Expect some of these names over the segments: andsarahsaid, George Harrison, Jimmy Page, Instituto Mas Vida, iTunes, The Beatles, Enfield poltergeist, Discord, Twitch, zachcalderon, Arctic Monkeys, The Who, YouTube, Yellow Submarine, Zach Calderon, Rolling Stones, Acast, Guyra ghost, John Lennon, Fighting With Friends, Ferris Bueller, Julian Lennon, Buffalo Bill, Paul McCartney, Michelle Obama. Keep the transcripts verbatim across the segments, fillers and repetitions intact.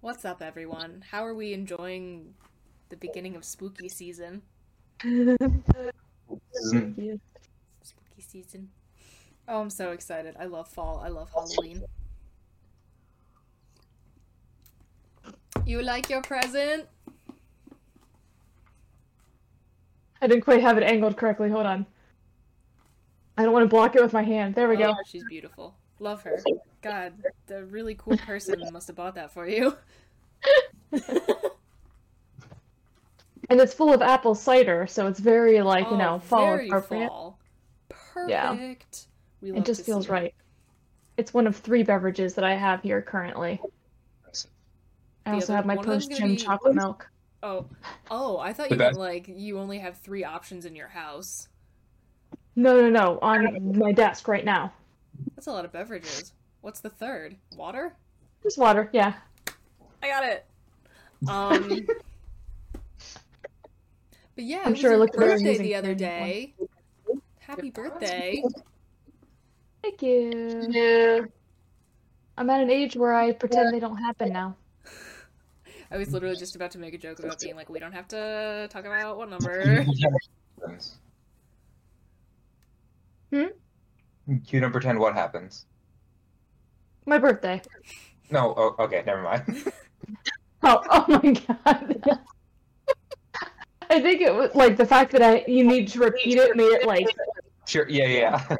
What's up, everyone? How are we enjoying the beginning of spooky season? Spooky season. Oh, I'm so excited. I love fall. I love Halloween. You like your present? I didn't quite have it angled correctly. Hold on. I don't want to block it with my hand. There we oh, go. She's beautiful. Love her. God, the really cool person must have bought that for you. And it's full of apple cider, so it's very, like, oh, you know, fall appropriate. Fall. Perfect. Yeah. We love it just feels right. It. It's one of three beverages that I have here currently. I the also other, have my post-gym be... chocolate milk. Oh, oh, I thought you meant, like, you only have three options in your house. No, no, no, on my desk right now. That's a lot of beverages. What's the third? Water? Just water, yeah. I got it. Um, but yeah, I'm it was sure your it birthday the other day. Happy birthday. Thank you. Yeah. I'm at an age where I pretend they don't happen now. I was literally just about to make a joke about being like, we don't have to talk about what number. Hmm? You don't pretend what happens. My birthday. No, oh, okay, never mind. oh, oh my god. I think it was, like, the fact that I you need to repeat it made it, like... Sure, yeah, yeah.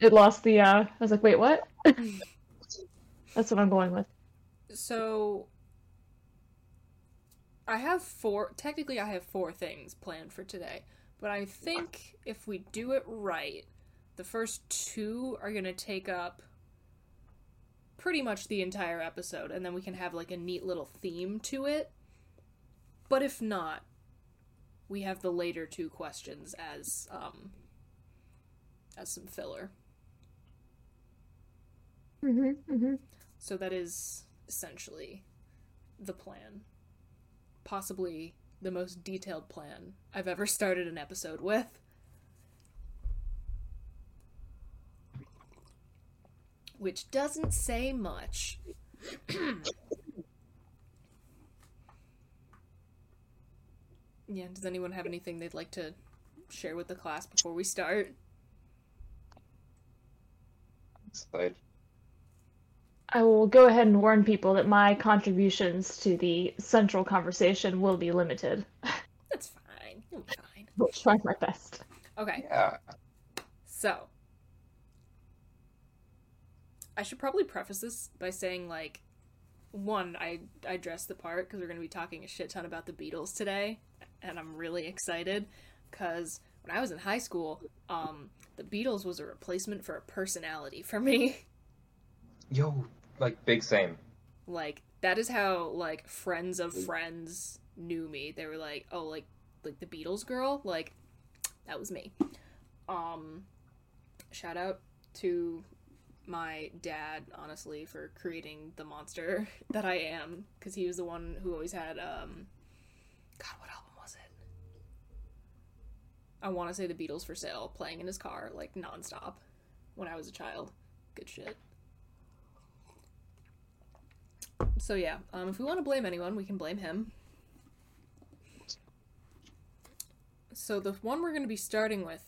It lost the, uh... I was like, wait, what? That's what I'm going with. So... I have four... Technically, I have four things planned for today. But I think if we do it right... The first two are going to take up pretty much the entire episode, and then we can have, like, a neat little theme to it. But if not, we have the later two questions as, um, as some filler. Mm-hmm, mm-hmm. So that is essentially the plan. Possibly the most detailed plan I've ever started an episode with. Which doesn't say much. Yeah, does anyone have anything they'd like to share with the class before we start? I will go ahead and warn people that my contributions to the central conversation will be limited. That's fine. You'll be fine. I'll try my best. Okay. Yeah. So. I should probably preface this by saying, like, one, I, I dressed the part because we're going to be talking a shit ton about the Beatles today, and I'm really excited because when I was in high school, um, the Beatles was a replacement for a personality for me. Yo, like, big same. Like, that is how, like, friends of friends knew me. They were like, oh, like, like the Beatles girl? Like, that was me. Um, shout out to... my dad, honestly, for creating the monster that I am, because he was the one who always had, um, God, what album was it? I want to say The Beatles for Sale, playing in his car, like, nonstop, when I was a child. Good shit. So yeah, um, if we want to blame anyone, we can blame him. So the one we're going to be starting with.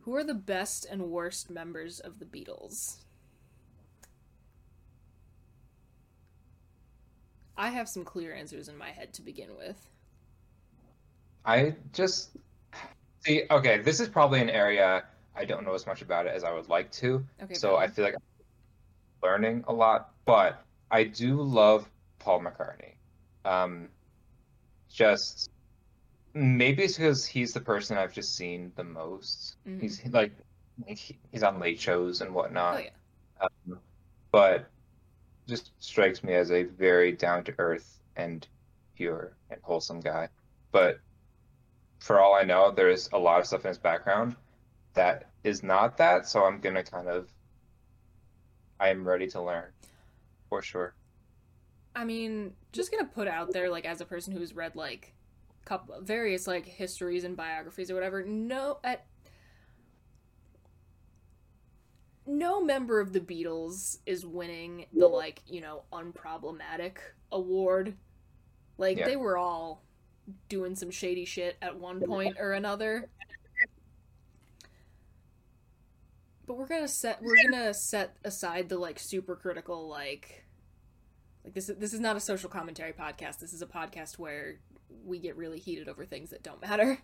Who are the best and worst members of the Beatles? I have some clear answers in my head to begin with. I just... See, okay, this is probably an area I don't know as much about it as I would like to. Okay, so probably. I feel like I'm learning a lot. But I do love Paul McCartney. Um, just... Maybe it's because he's the person I've just seen the most. Mm-hmm. He's like, he, he's on late shows and whatnot. Oh, yeah. Um, but just strikes me as a very down-to-earth and pure and wholesome guy. But for all I know, there is a lot of stuff in his background that is not that. So I'm going to kind of, I'm ready to learn for sure. I mean, just going to put out there, like, as a person who's read, like, couple various like histories and biographies or whatever, no at no member of the Beatles is winning the, like, you know, unproblematic award. Like, yeah. They were all doing some shady shit at one point or another. But we're gonna set we're gonna set aside the, like, super critical, like like this this is not a social commentary podcast. This is a podcast where we get really heated over things that don't matter.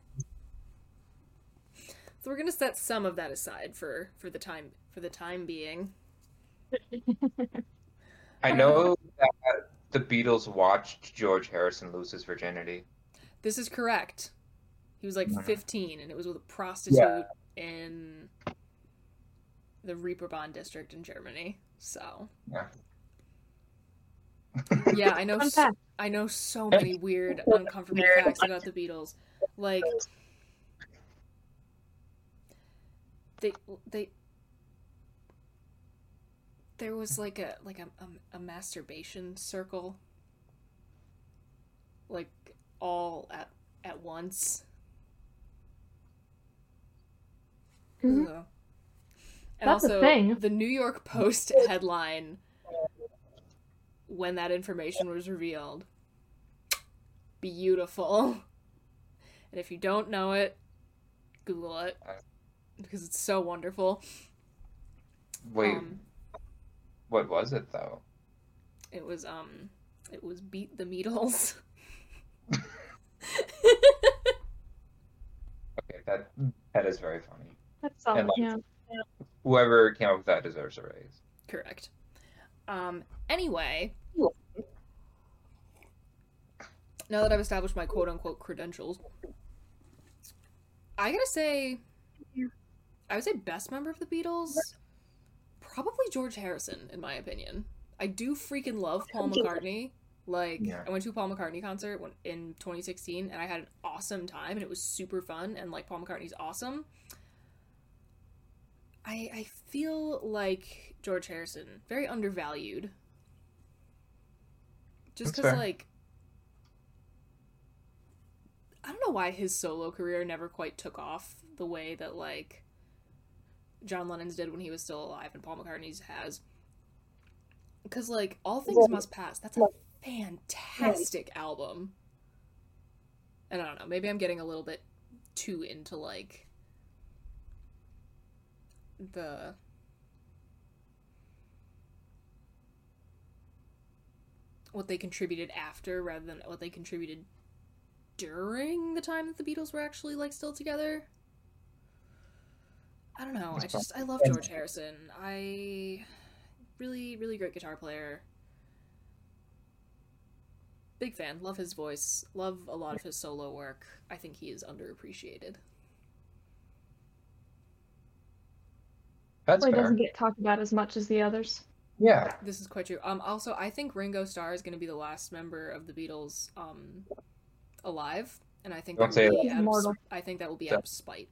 So we're gonna set some of that aside for, for the time for the time being. I know that the Beatles watched George Harrison lose his virginity. This is correct. He was like fifteen, and it was with a prostitute yeah. in the Reeperbahn district in Germany. So yeah. Yeah, I know. So, I know so many weird, uncomfortable facts about the Beatles. Like, they, they, there was like a like a a, a masturbation circle, like all at at once. Mm-hmm. So. And that's also a thing. The New York Post headline. When that information was revealed, beautiful. And if you don't know it, Google it, because it's so wonderful. Wait, um, what was it though? It was um, it was Beat the Beatles. Okay, that that is very funny. That's all. And, like, yeah. Whoever came up with that deserves a raise. Correct. Um. Anyway. Now that I've established my quote-unquote credentials, I gotta say, I would say best member of the Beatles, probably George Harrison, in my opinion. I do freaking love Paul McCartney. Like, yeah. I went to a Paul McCartney concert in twenty sixteen, and I had an awesome time, and it was super fun, and, like, Paul McCartney's awesome. I I feel like George Harrison, very undervalued. Just because, like, I don't know why his solo career never quite took off the way that, like, John Lennon's did when he was still alive and Paul McCartney's has. Because, like, All Things Must Pass, that's a fantastic album. And I don't know, maybe I'm getting a little bit too into, like, the what they contributed after rather than what they contributed during the time that the Beatles were actually, like, still together. I don't know. I just, I love George Harrison. I really, really great guitar player. Big fan. Love his voice. Love a lot of his solo work. I think he is underappreciated. That's well, doesn't get talked about as much as the others. Yeah. This is quite true. Um, also, I think Ringo Starr is going to be the last member of the Beatles um, alive, and I think, that will, be out of, I think that will be yeah. out of spite.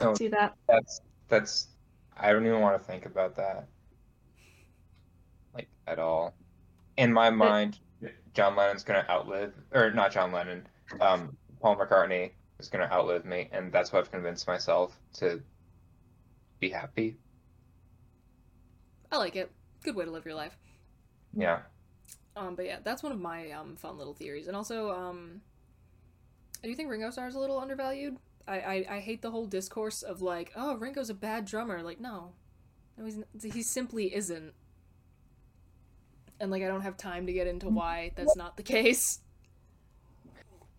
No, see that? That's, that's, I don't even want to think about that. Like, at all. In my mind, but, John Lennon's going to outlive, or not John Lennon, um, Paul McCartney is going to outlive me, and that's what I've convinced myself to be happy. I like it. Good way to live your life. Yeah. Um, but yeah, that's one of my um fun little theories. And also, um, I do think Ringo Starr is a little undervalued. I, I I hate the whole discourse of, like, oh, Ringo's a bad drummer. Like, no, no, he's he simply isn't. and like I don't have time to get into why that's not the case.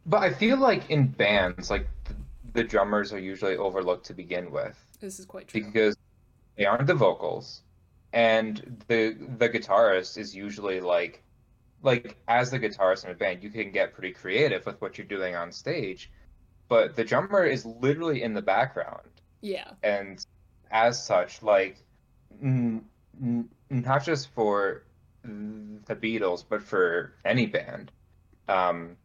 But I feel like in bands, like th- the drummers are usually overlooked to begin with. This is quite true. Because they aren't the vocals, and the the guitarist is usually like, like as the guitarist in a band, you can get pretty creative with what you're doing on stage, but the drummer is literally in the background. Yeah. And as such, like, n- n- not just for the Beatles, but for any band, um,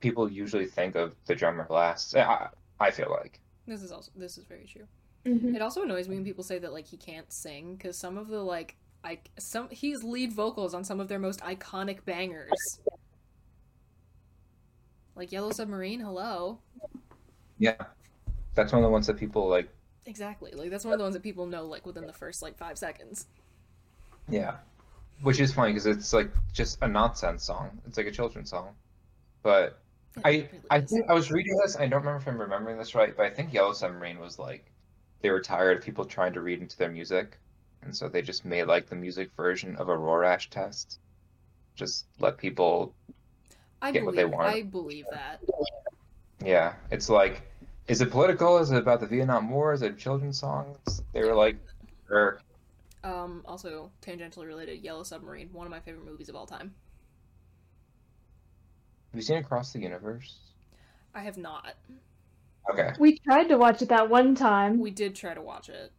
people usually think of the drummer last. I, I feel like this is also this is very true. Mm-hmm. It also annoys me when people say that like he can't sing, because some of the like I some he's lead vocals on some of their most iconic bangers, like Yellow Submarine. Hello. Yeah, that's one of the ones that people like. Exactly, like that's one of the ones that people know like within the first like five seconds. Yeah, which is funny because it's like just a nonsense song. It's like a children's song, but. I I think I was reading this, I don't remember if I'm remembering this right, but I think Yellow Submarine was like, they were tired of people trying to read into their music, and so they just made like the music version of a Rorschach test. Just let people I get believe, what they want. I believe that. Yeah, it's like, is it political? Is it about the Vietnam War? Is it children's songs? They were like, sure. Um, also, tangentially related, Yellow Submarine, one of my favorite movies of all time. Have you seen Across the Universe? I have not. Okay. We tried to watch it that one time. We did try to watch it.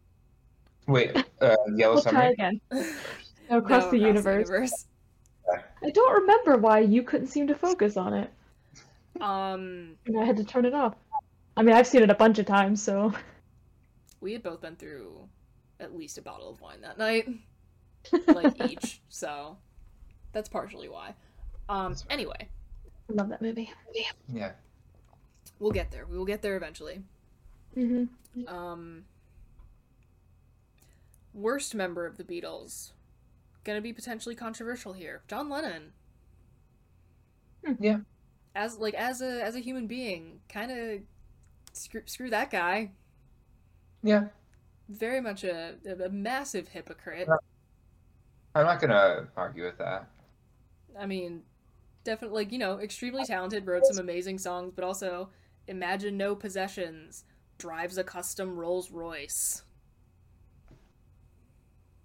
Wait, uh, Yellow we'll Submarine? Try again. No, across, no, the, across universe. the Universe. I don't remember why you couldn't seem to focus on it. Um, and I had to turn it off. I mean, I've seen it a bunch of times, so. We had both been through at least a bottle of wine that night. Like, each, so. That's partially why. Um, anyway. I love that movie. Yeah. We'll get there. We will get there eventually. Mm-hmm. Um, worst member of the Beatles. Gonna be potentially controversial here. John Lennon. Yeah. As like as a as a human being, kind of screw, screw that guy. Yeah. Very much a a massive hypocrite. I'm not gonna argue with that. I mean. Definitely, like, you know, extremely talented, wrote some amazing songs, but also, imagine no possessions, drives a custom Rolls Royce.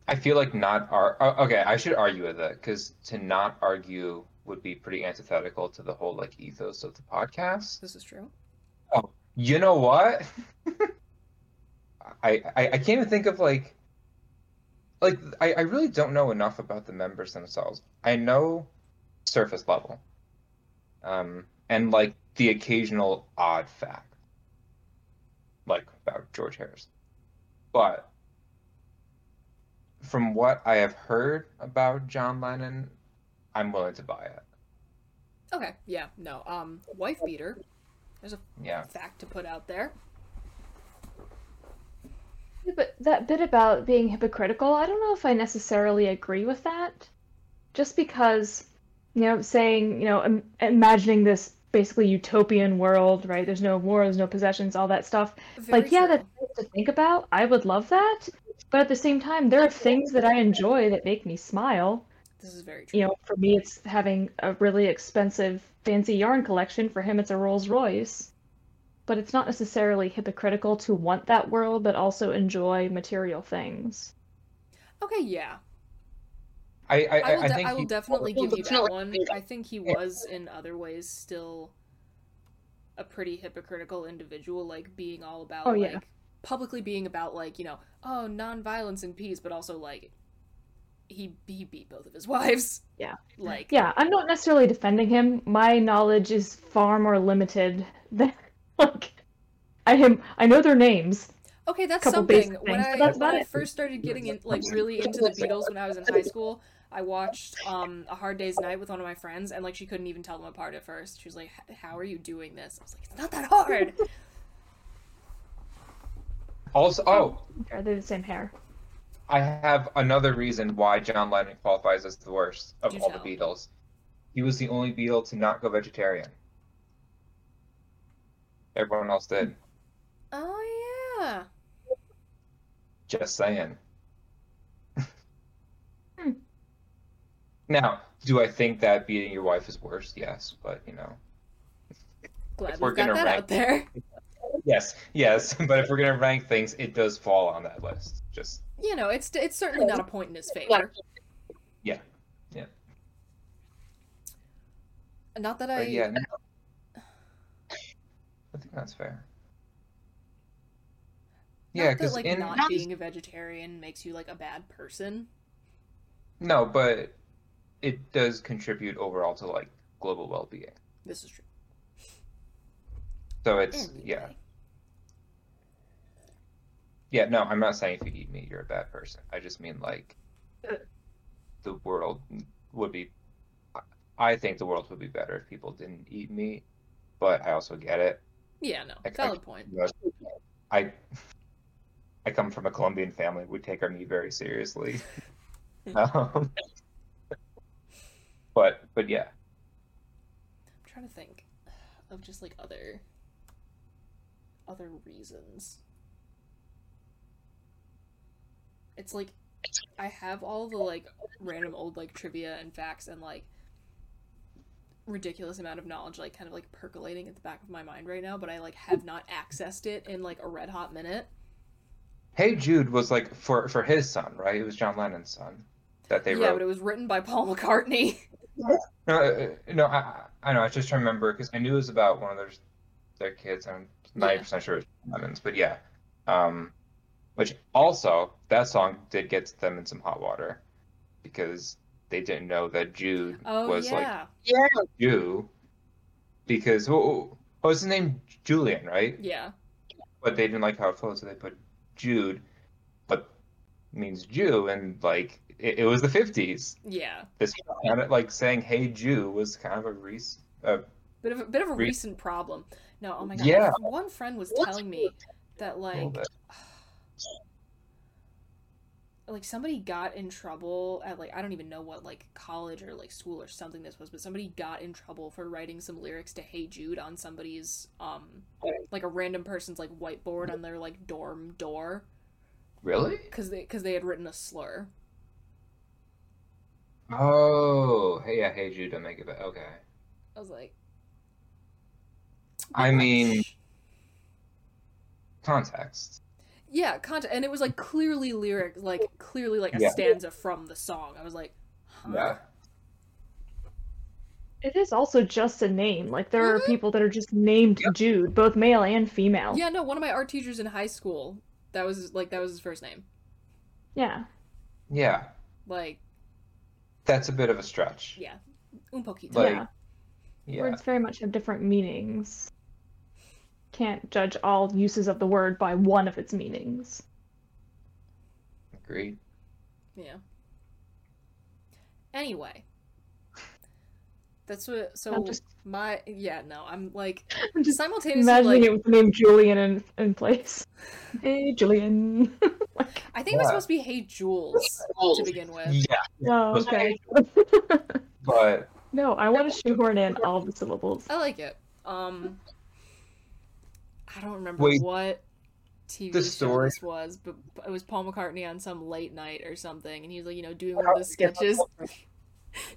I feel like not, ar- okay, I should argue with that, because to not argue would be pretty antithetical to the whole, like, ethos of the podcast. This is true. Oh, you know what? I, I, I can't even think of, like, like, I, I really don't know enough about the members themselves. I know... surface level, um, and like the occasional odd fact, like about George Harrison. But from what I have heard about John Lennon, I'm willing to buy it. Okay, yeah, no, um, wife beater. There's a yeah. fact to put out there. Yeah, but that bit about being hypocritical, I don't know if I necessarily agree with that. Just because. You know, saying, you know, im- imagining this basically utopian world, right? There's no war, there's no possessions, all that stuff. Very like, yeah, true. That's nice to think about. I would love that. But at the same time, there are things that I enjoy that make me smile. This is very true. You know, for me, it's having a really expensive, fancy yarn collection. For him, it's a Rolls Royce. But it's not necessarily hypocritical to want that world, but also enjoy material things. Okay, yeah. I, I, I will, de- I think I will he, definitely give you that one. I think he was, in other ways, still a pretty hypocritical individual, like, being all about, oh, like, yeah. publicly being about, like, you know, oh, non-violence and peace, but also, like, he, he beat both of his wives. Yeah. Like... Yeah, I'm not necessarily defending him. My knowledge is far more limited than, like, I, am, I know their names. Okay, that's something. When I, when I first started getting, in, like, really into the Beatles when I was in high school, I watched um, A Hard Day's Night with one of my friends, and, like, she couldn't even tell them apart at first. She was like, how are you doing this? I was like, it's not that hard! Also, oh! Are they the same hair? I have another reason why John Lennon qualifies as the worst of all the Beatles. He was the only Beatle to not go vegetarian. Everyone else did. Oh, yeah. Just saying. Hmm. Now, do I think that beating your wife is worse? Yes, but you know. Glad we got that rank... out there. Yes, yes, but if we're gonna rank things, it does fall on that list. Just you know, it's it's certainly not a point in his favor. Yeah, yeah. Not that I. But yeah, no. I think that's fair. Not yeah, because like in... not being a vegetarian makes you like a bad person. No, but it does contribute overall to like global well-being. This is true. So it's anyway. yeah, yeah. No, I'm not saying if you eat meat, you're a bad person. I just mean like the world would be. I think the world would be better if people didn't eat meat, but I also get it. Yeah, no, I, valid I, point. You know, I. I come from a Colombian family. We take our meat very seriously. um, but but yeah. I'm trying to think of just like other other reasons. It's like I have all the like random old like trivia and facts and like ridiculous amount of knowledge like kind of like percolating at the back of my mind right now, but I like have not accessed it in like a red hot minute. Hey Jude was like for, for his son, right? It was John Lennon's son that they yeah, wrote. Yeah, but it was written by Paul McCartney. no, no, I, I know. I just remember because I knew it was about one of their their kids. I'm ninety yeah. percent sure it was Lennon's, but yeah. Um, which also that song did get them in some hot water because they didn't know that Jude oh, was yeah. like yeah Jew because oh, oh was his name Julian, right? Yeah. But they didn't like how it flowed, so they put Jude, but means Jew, and like it, it was the fifties. Yeah, this kind of like saying "Hey Jew" was kind of a recent, a bit of a bit of a re- recent problem. No, oh my god, yeah. One friend was telling me that like, like somebody got in trouble at like I don't even know what like college or like school or something this was, but somebody got in trouble for writing some lyrics to "Hey Jude" on somebody's um. like a random person's like whiteboard on their like dorm door. Really? Because they because they had written a slur. Oh, hey, yeah, hey, Jude, don't make it. But okay. I was like, I mean, context. Yeah, context, and it was like clearly lyric, like clearly like a yeah. stanza from the song. I was like, huh? Yeah. It is also just a name. Like, there mm-hmm. are people that are just named yep. Jude, both male and female. Yeah, no, one of my art teachers in high school, that was, like, that was his first name. Yeah. Yeah. Like. That's a bit of a stretch. Yeah. Un poquito. Like, yeah. yeah. Words very much have different meanings. Can't judge all uses of the word by one of its meanings. Agreed. Yeah. Anyway. That's what, so I'm just, my, yeah, no, I'm like, I'm just simultaneously imagining like, it with the name Julian in, in place. Hey, Julian. like, I think yeah. it was supposed to be Hey Jules to begin with. Yeah. Oh, okay. but. No, I want to shoehorn in all the syllables. I like it. Um, I don't remember Wait, what T V the story. show this was, but it was Paul McCartney on some late night or something, and he was like, you know, doing one of the sketches.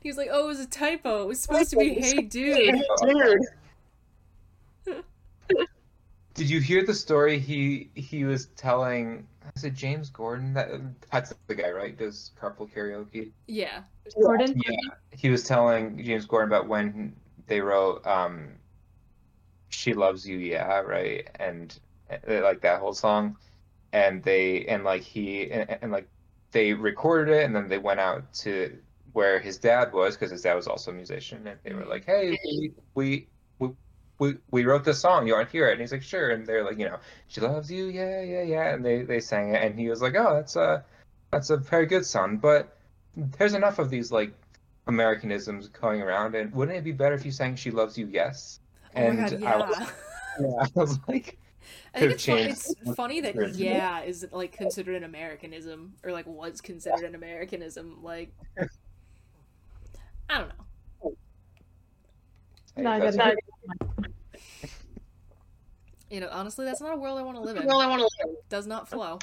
He was like, "Oh, it was a typo. It was supposed to be, hey, dude." Did you hear the story? He he was telling. Is it James Corden? That that's the guy, right? Does carpool karaoke? Yeah, Corden. Yeah, he was telling James Corden about when they wrote um, "She Loves You," yeah, right, and, and like that whole song, and they and like he and, and like they recorded it, and then they went out to. Where his dad was, because his dad was also a musician, and they were like, "Hey, we we we we wrote this song. You want to hear it?" And he's like, "Sure." And they're like, you know, "She Loves You, yeah, yeah, yeah." And they, they sang it, and he was like, "Oh, that's a that's a very good song. But there's enough of these like Americanisms going around, and wouldn't it be better if you sang 'She Loves You, Yes'?" Oh and my God, yeah. I was, yeah, I was like, I think it's, fun, it's funny that "yeah" is like considered an Americanism, or like was considered an Americanism, like. I don't know. Hey, no, that's that's not... You know, honestly, that's not a world I want to live in. World I want to live in. Does not flow.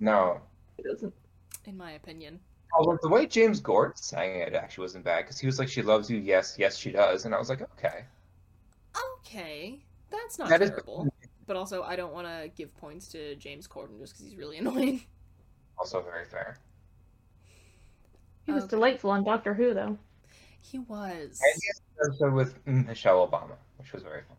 No. It doesn't. In my opinion. Oh, like the way James Corden sang it actually wasn't bad, because he was like, "She loves you, yes, yes, she does," and I was like, "Okay, okay, that's not that terrible." Is... But also, I don't want to give points to James Corden just because he's really annoying. Also, very fair. He was okay. delightful on Doctor Who, though. He was. And he had an episode with Michelle Obama, which was very funny.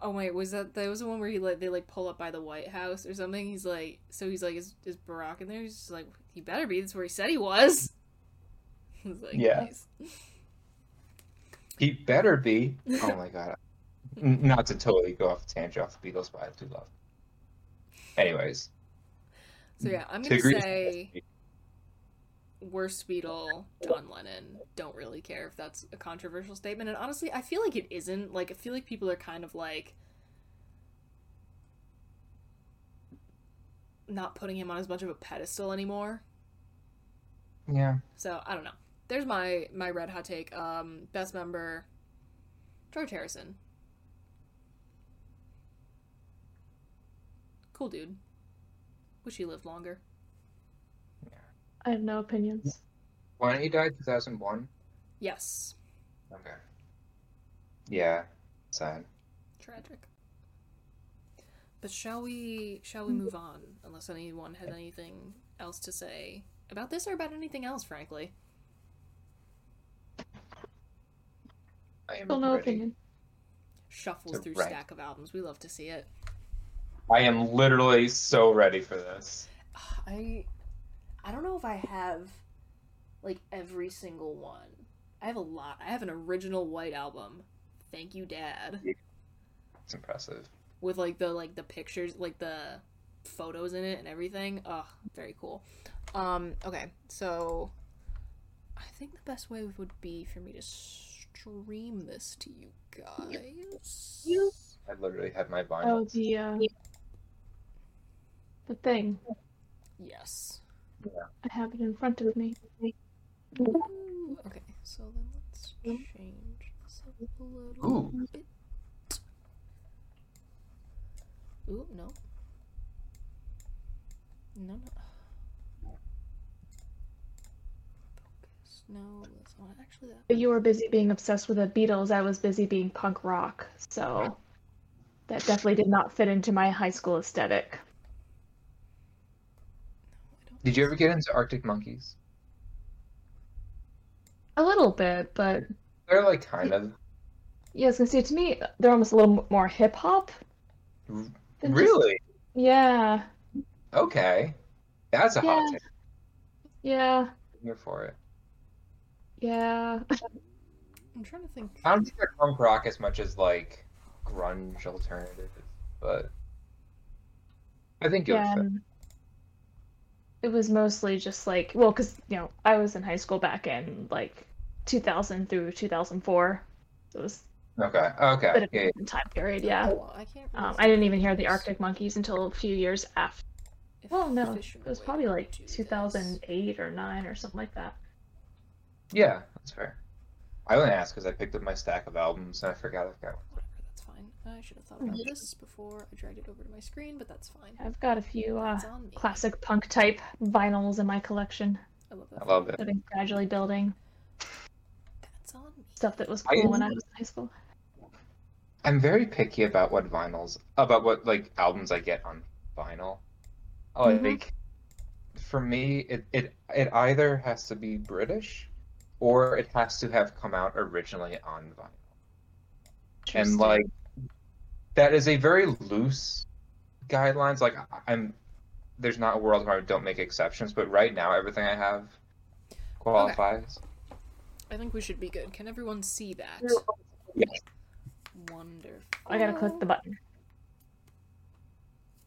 Oh wait, was that there was the one where he like they like pull up by the White House or something? He's like, so he's like, is, is Barack in there? He's just like, he better be. That's where he said he was. He's like, yeah, nice. He better be. Oh my god, not to totally go off the tangent off the Beatles, but I do love. Anyways, so yeah, I'm gonna to say worst Beatle, John Lennon. Don't really care if that's a controversial statement, and honestly I feel like it isn't. Like, I feel like people are kind of like not putting him on as much of a pedestal anymore. Yeah, so I don't know. There's my my red hot take. Um best member, George Harrison. Cool dude. Wish he lived longer. I have no opinions. Why didn't he die in two thousand one? Yes. Okay. Yeah. Sad. Tragic. But shall we shall we move on? Unless anyone had anything else to say about this or about anything else, frankly. I am still no opinion. Shuffles through rank. Stack of albums. We love to see it. I am literally so ready for this. I... I don't know if I have, like, every single one. I have a lot. I have an original white album. Thank you, Dad. It's impressive. With, like, the like the pictures, like, the photos in it and everything. Oh, very cool. Um, okay, so I think the best way would be for me to stream this to you guys. I literally have my vinyl. Oh, the, uh, the thing. Yes. Yeah. I have it in front of me. Ooh, okay, so then let's change this a little Ooh. bit. Ooh, no. No, no. Focus. No, that's not actually that. But you were busy being obsessed with the Beatles. I was busy being punk rock. So that definitely did not fit into my high school aesthetic. Did you ever get into Arctic Monkeys? A little bit, but... They're like kind of... Yeah, I was going to say, to me, they're almost a little more hip-hop. Really? Just... Yeah. Okay. That's a yeah. hot take. Yeah. I'm here for it. Yeah. I'm trying to think. I don't think they're punk rock as much as, like, grunge alternative, but... I think it yeah. would fit. It was mostly just like, well, because, you know, I was in high school back in, like, two thousand through two thousand four. It was okay, okay. a bit of a yeah. time period, yeah. Oh, I, can't um, I didn't even hear the Arctic Monkeys until a few years after. If well, no, it was probably, like, two thousand eight this. Or nine or something like that. Yeah, that's fair. I only asked because I picked up my stack of albums and I forgot I've got one. Whatever, that's fine. I should have thought about this before I dragged it over to my screen, but that's fine. I've got a few uh, classic punk type vinyls in my collection. I love that. I love it. I've been gradually building. That's on me. Stuff that was cool I, when I was in high school. I'm very picky about what vinyls, about what like albums I get on vinyl. Oh, mm-hmm. I think for me, it, it it either has to be British, or it has to have come out originally on vinyl. And like. That is a very loose guidelines. Like I'm, there's not a world where I don't make exceptions, but right now everything I have qualifies. Okay. I think we should be good. Can everyone see that? Yes. Wonderful. I gotta click the button.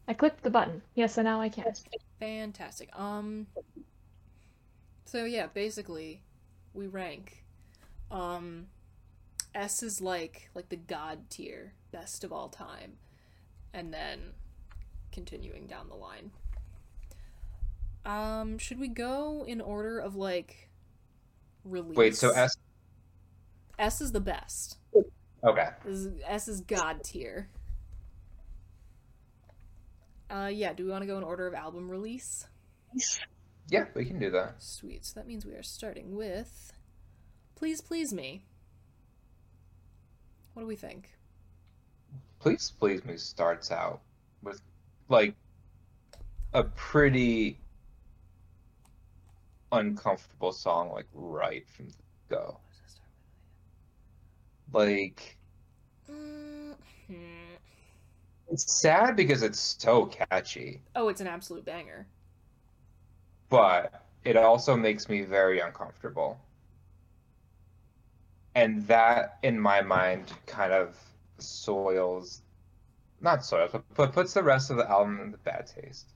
I clicked the button. Yes, and now I can. Fantastic. Um. So yeah, basically, we rank. Um, S is like like the god tier. Best of all time, and then continuing down the line. Um, should we go in order of like release? Wait, so S S is the best. Okay. S is god tier. Uh, yeah. Do we want to go in order of album release? Yeah, we can do that. Sweet. So that means we are starting with Please Please Me. What do we think? Please Please Me starts out with, like, a pretty uncomfortable song, like, right from the go. Like, mm-hmm. It's sad because it's so catchy. Oh, it's an absolute banger. But it also makes me very uncomfortable. And that, in my mind, kind of soils, not soils, but, but puts the rest of the album in the bad taste.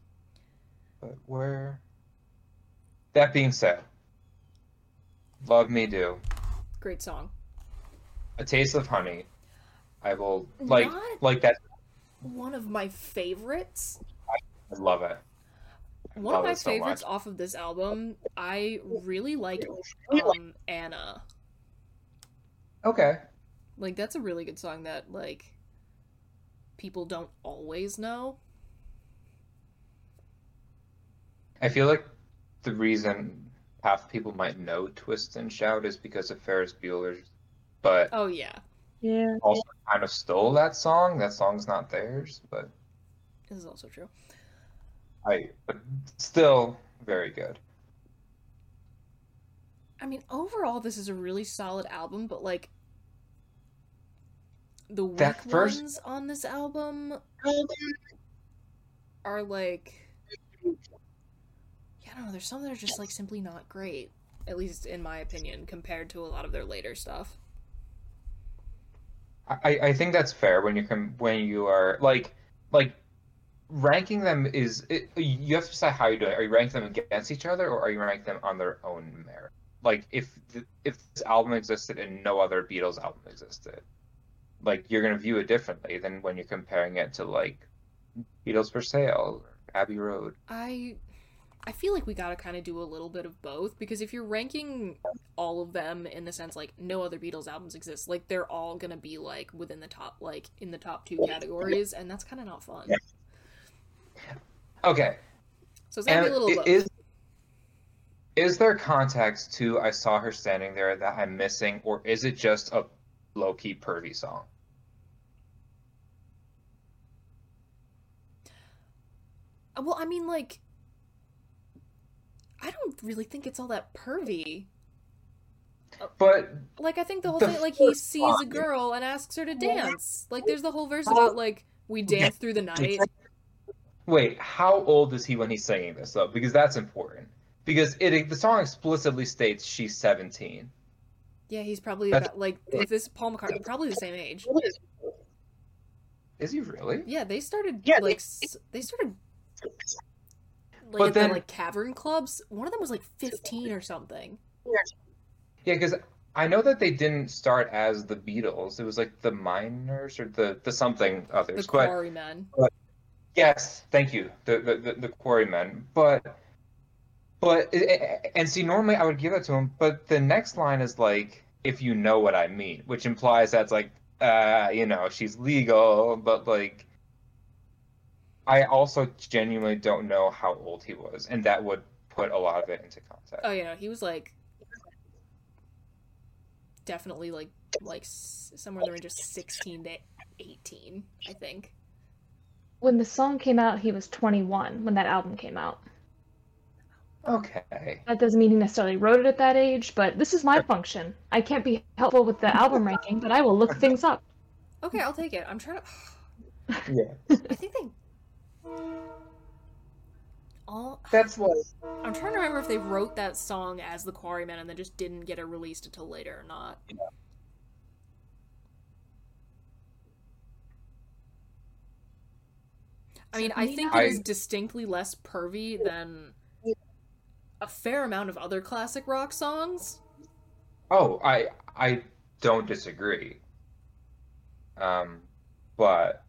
But where... That being said, Love Me Do. Great song. A Taste of Honey. I will, like, not like that. One of my favorites. I love it. I one love of my so favorites much. Off of this album. I really like um, Anna. Okay. Like, that's a really good song that, like, people don't always know. I feel like the reason half people might know Twist and Shout is because of Ferris Bueller's, but oh yeah, yeah. Also kind of stole that song. That song's not theirs, but this is also true. I but still very good. I mean, overall, this is a really solid album, but like the weak first... ones on this album are like. I don't know, there's some that are just, like, simply not great, at least in my opinion, compared to a lot of their later stuff. I, I think that's fair when you can, when you are, like, like, ranking them is, it, you have to decide how you're doing. Are you ranking them against each other, or are you ranking them on their own merit? Like, if the, if this album existed and no other Beatles album existed, like, you're going to view it differently than when you're comparing it to, like, Beatles for Sale or Abbey Road. I... I feel like we gotta kind of do a little bit of both, because if you're ranking all of them in the sense, like, no other Beatles albums exist, like, they're all gonna be, like, within the top, like, in the top two categories, and that's kind of not fun. Okay. So it's gonna and be a little low. Is, is there context to I Saw Her Standing There that I'm missing, or is it just a low-key pervy song? Well, I mean, like... I don't really think it's all that pervy. But... Like, I think the whole the thing, like, he sees a girl and asks her to dance. Like, there's the whole verse about, like, we dance through the night. Wait, how old is he when he's singing this, though? Because that's important. Because it the song explicitly states she's seventeen. Yeah, he's probably, about, like, if this Paul McCartney, probably the same age. Is he really? Yeah, they started, yeah, like, they, they started... Like, but then, the, like, cavern clubs, one of them was, like, fifteen or something. Yeah, because I know that they didn't start as the Beatles. It was, like, the Miners or the, the something others. The Quarrymen. But, yes, thank you. The the, the, the Quarrymen. But, but, and see, normally I would give that to him, but the next line is, like, if you know what I mean, which implies that's, like, uh, you know, she's legal, but, like, I also genuinely don't know how old he was, and that would put a lot of it into context. Oh, yeah, he was, like, definitely, like, like somewhere in the range of sixteen to eighteen, I think. When the song came out, he was twenty-one, when that album came out. Okay. That doesn't mean he necessarily wrote it at that age, but this is my function. I can't be helpful with the album ranking, but I will look things up. Okay, I'll take it. I'm trying to... Yeah. I think they... All... That's what I'm trying to remember if they wrote that song as the Quarrymen and then just didn't get it released until later or not. Yeah. I mean, I think I... it is distinctly less pervy than a fair amount of other classic rock songs. Oh, I I don't disagree. Um, but.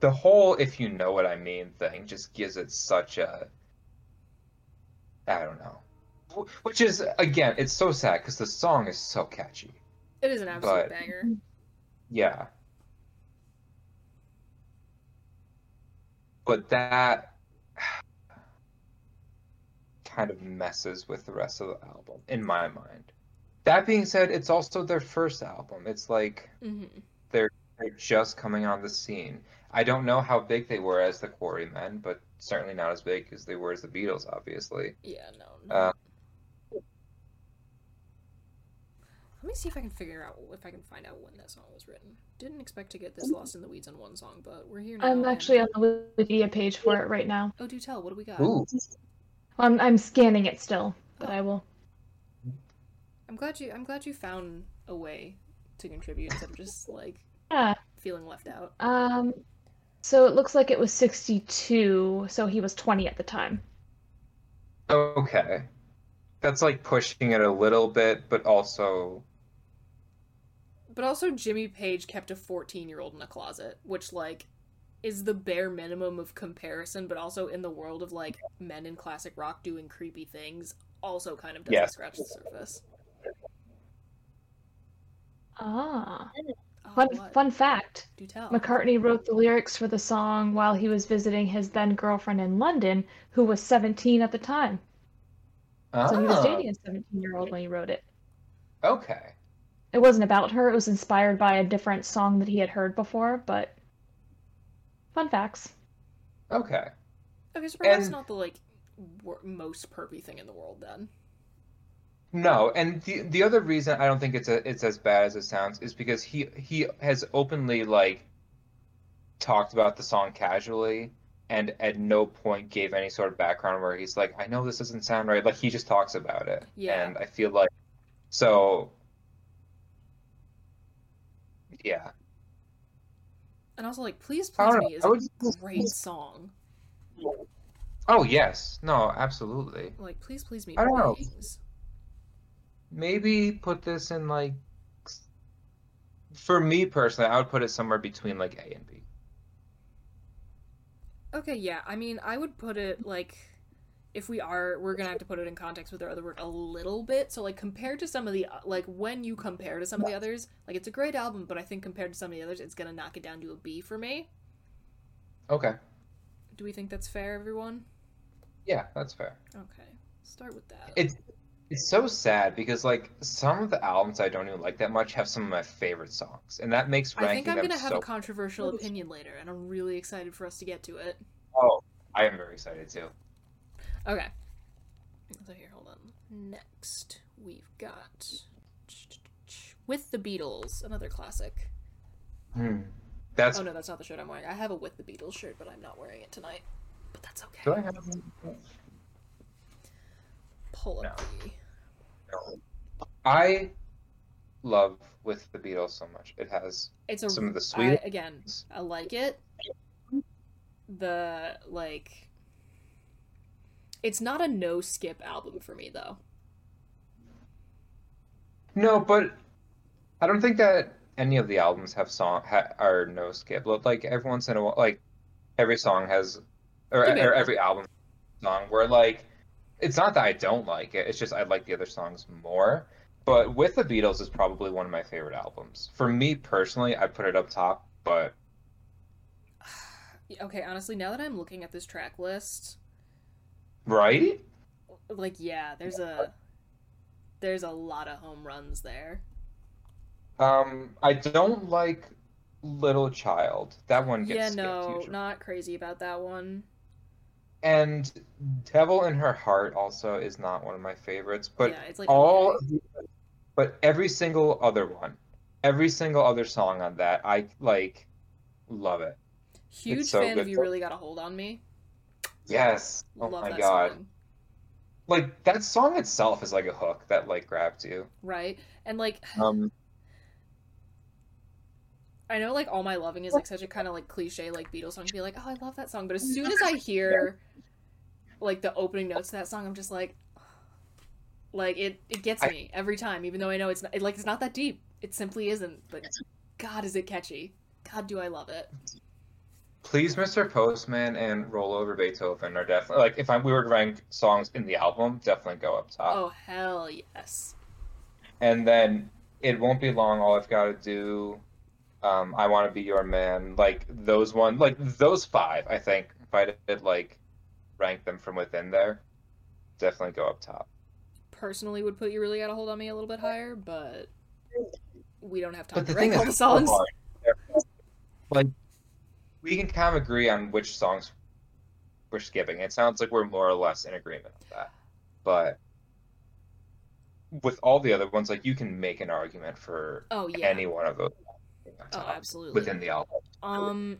The whole, if you know what I mean, thing just gives it such a, I don't know. Which is, again, it's so sad because the song is so catchy. It is an absolute but, banger. Yeah. But that, kind of messes with the rest of the album, in my mind. That being said, it's also their first album. It's like mm-hmm. they're, they're just coming on the scene. I don't know how big they were as the Quarrymen, but certainly not as big as they were as the Beatles, obviously. Yeah, no. no. Uh, Let me see if I can figure out, if I can find out when that song was written. Didn't expect to get this lost in the weeds on one song, but we're here now. I'm actually on the Wikipedia page for it right now. Oh, do tell. What do we got? Ooh. I'm I'm scanning it still, but oh. I will. I'm glad you I'm glad you found a way to contribute instead of just like yeah. feeling left out. Um, so it looks like it was sixty-two, so he was twenty at the time. Okay, that's like pushing it a little bit, but also. But also Jimmy Page kept a fourteen-year-old in a closet, which, like, is the bare minimum of comparison, but also in the world of, like, men in classic rock doing creepy things, also kind of doesn't yes. scratch the surface. Ah. Oh, fun, fun fact. Do tell. McCartney wrote the lyrics for the song while he was visiting his then-girlfriend in London, who was seventeen at the time. Oh. So he was dating a seventeen-year-old when he wrote it. Okay. It wasn't about her, it was inspired by a different song that he had heard before, but fun facts. Okay. Okay, so perhaps and... not the, like, wor- most pervy thing in the world, then. No, and the the other reason I don't think it's a, it's as bad as it sounds is because he, he has openly, like, talked about the song casually, and at no point gave any sort of background where he's like, I know this doesn't sound right. Like, he just talks about it. Yeah. And I feel like... So... Yeah. And also, like, Please Please Me is a great song. Oh, yes. No, absolutely. Like, Please Please Me. I don't know. Maybe put this in, like... For me, personally, I would put it somewhere between, like, A and B. Okay, yeah. I mean, I would put it, like, if we are, we're gonna have to put it in context with our other work a little bit. So, like, compared to some of the, like, when you compare to some of the others, like, it's a great album, but I think compared to some of the others, it's gonna knock it down to a B for me. Okay. Do we think that's fair, everyone? Yeah, that's fair. Okay. Start with that. It's, it's so sad because, like, some of the albums I don't even like that much have some of my favorite songs, and that makes ranking them so... I think I'm going to have so... a controversial opinion later, and I'm really excited for us to get to it. Oh, I am very excited, too. Okay. So here, hold on. Next, we've got... With the Beatles, another classic. Hmm. That's... Oh, no, that's not the shirt I'm wearing. I have a With the Beatles shirt, but I'm not wearing it tonight. But that's okay. Do I have a... Pull up no. the... no. I love With the Beatles so much. It has it's a, some of the sweetest... I, again, I like it. The, like... It's not a no-skip album for me, though. No, but I don't think that any of the albums have song ha, are no-skip. Like, every once in a while, like, every song has... Or, or every album has a song where, like... It's not that I don't like it, it's just I like the other songs more. But With the Beatles is probably one of my favorite albums. For me personally, I put it up top, but... Okay, honestly, now that I'm looking at this track list... Right? Like, yeah, there's a... There's a lot of home runs there. Um, I don't like Little Child. That one gets skipped. Yeah, no, usually. Not crazy about that one. And Devil in Her Heart also is not one of my favorites, but yeah, it's like, all, okay. but every single other one, every single other song on that, I like, love it. Huge so fan of You Really Got a Hold on Me. Yes. Oh love my god. Song. Like that song itself is like a hook that like grabs you. Right, and like. Um, I know, like, All My Loving is, like, such a kind of, like, cliche, like, Beatles song to be like, oh, I love that song. But as soon as I hear, like, the opening notes to that song, I'm just like, like, it, it gets me every time, even though I know it's not, it, like, it's not that deep. It simply isn't. But God, is it catchy. God, do I love it. Please, Mister Postman and Roll Over Beethoven are definitely, like, if I, we were to rank songs in the album, definitely go up top. Oh, hell yes. And then It Won't Be Long, All I've Got to Do... Um, I Want to Be Your Man, like those one, like those five, I think, if I did like rank them from within there, definitely go up top. Personally would put You Really Gotta Hold on Me a little bit higher, but we don't have time to rank all the songs. Like, we can kind of agree on which songs we're skipping. It sounds like we're more or less in agreement on that. But with all the other ones, like, you can make an argument for oh, yeah. any one of those. Oh, absolutely. Within the album. Um,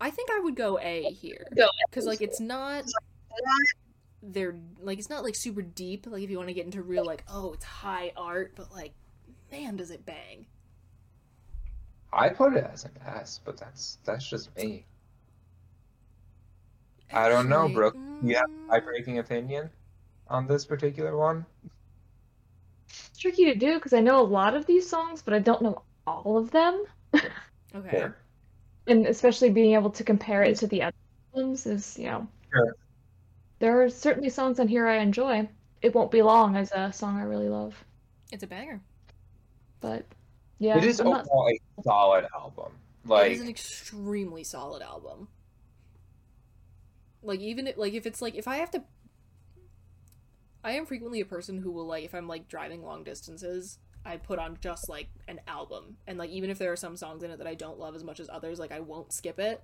I think I would go A here. Because, like, it's not... They're, like, it's not, like, super deep. Like, if you want to get into real, like, oh, it's high art, but, like, man, does it bang. I put it as an S, but that's that's just me. Actually, I don't know, Brooke. Mm... You have a high-breaking opinion on this particular one? It's tricky to do, because I know a lot of these songs, but I don't know all of them. Okay. Sure. And especially being able to compare it to the other albums is, you know... Sure. There are certainly songs on here I enjoy. It Won't Be Long is a song I really love. It's a banger. But, yeah. It is I'm overall not... a solid album. Like, it is an extremely solid album. Like, even if, like, if it's, like, if I have to... I am frequently a person who will, like, if I'm, like, driving long distances, I put on just, like, an album. And, like, even if there are some songs in it that I don't love as much as others, like, I won't skip it.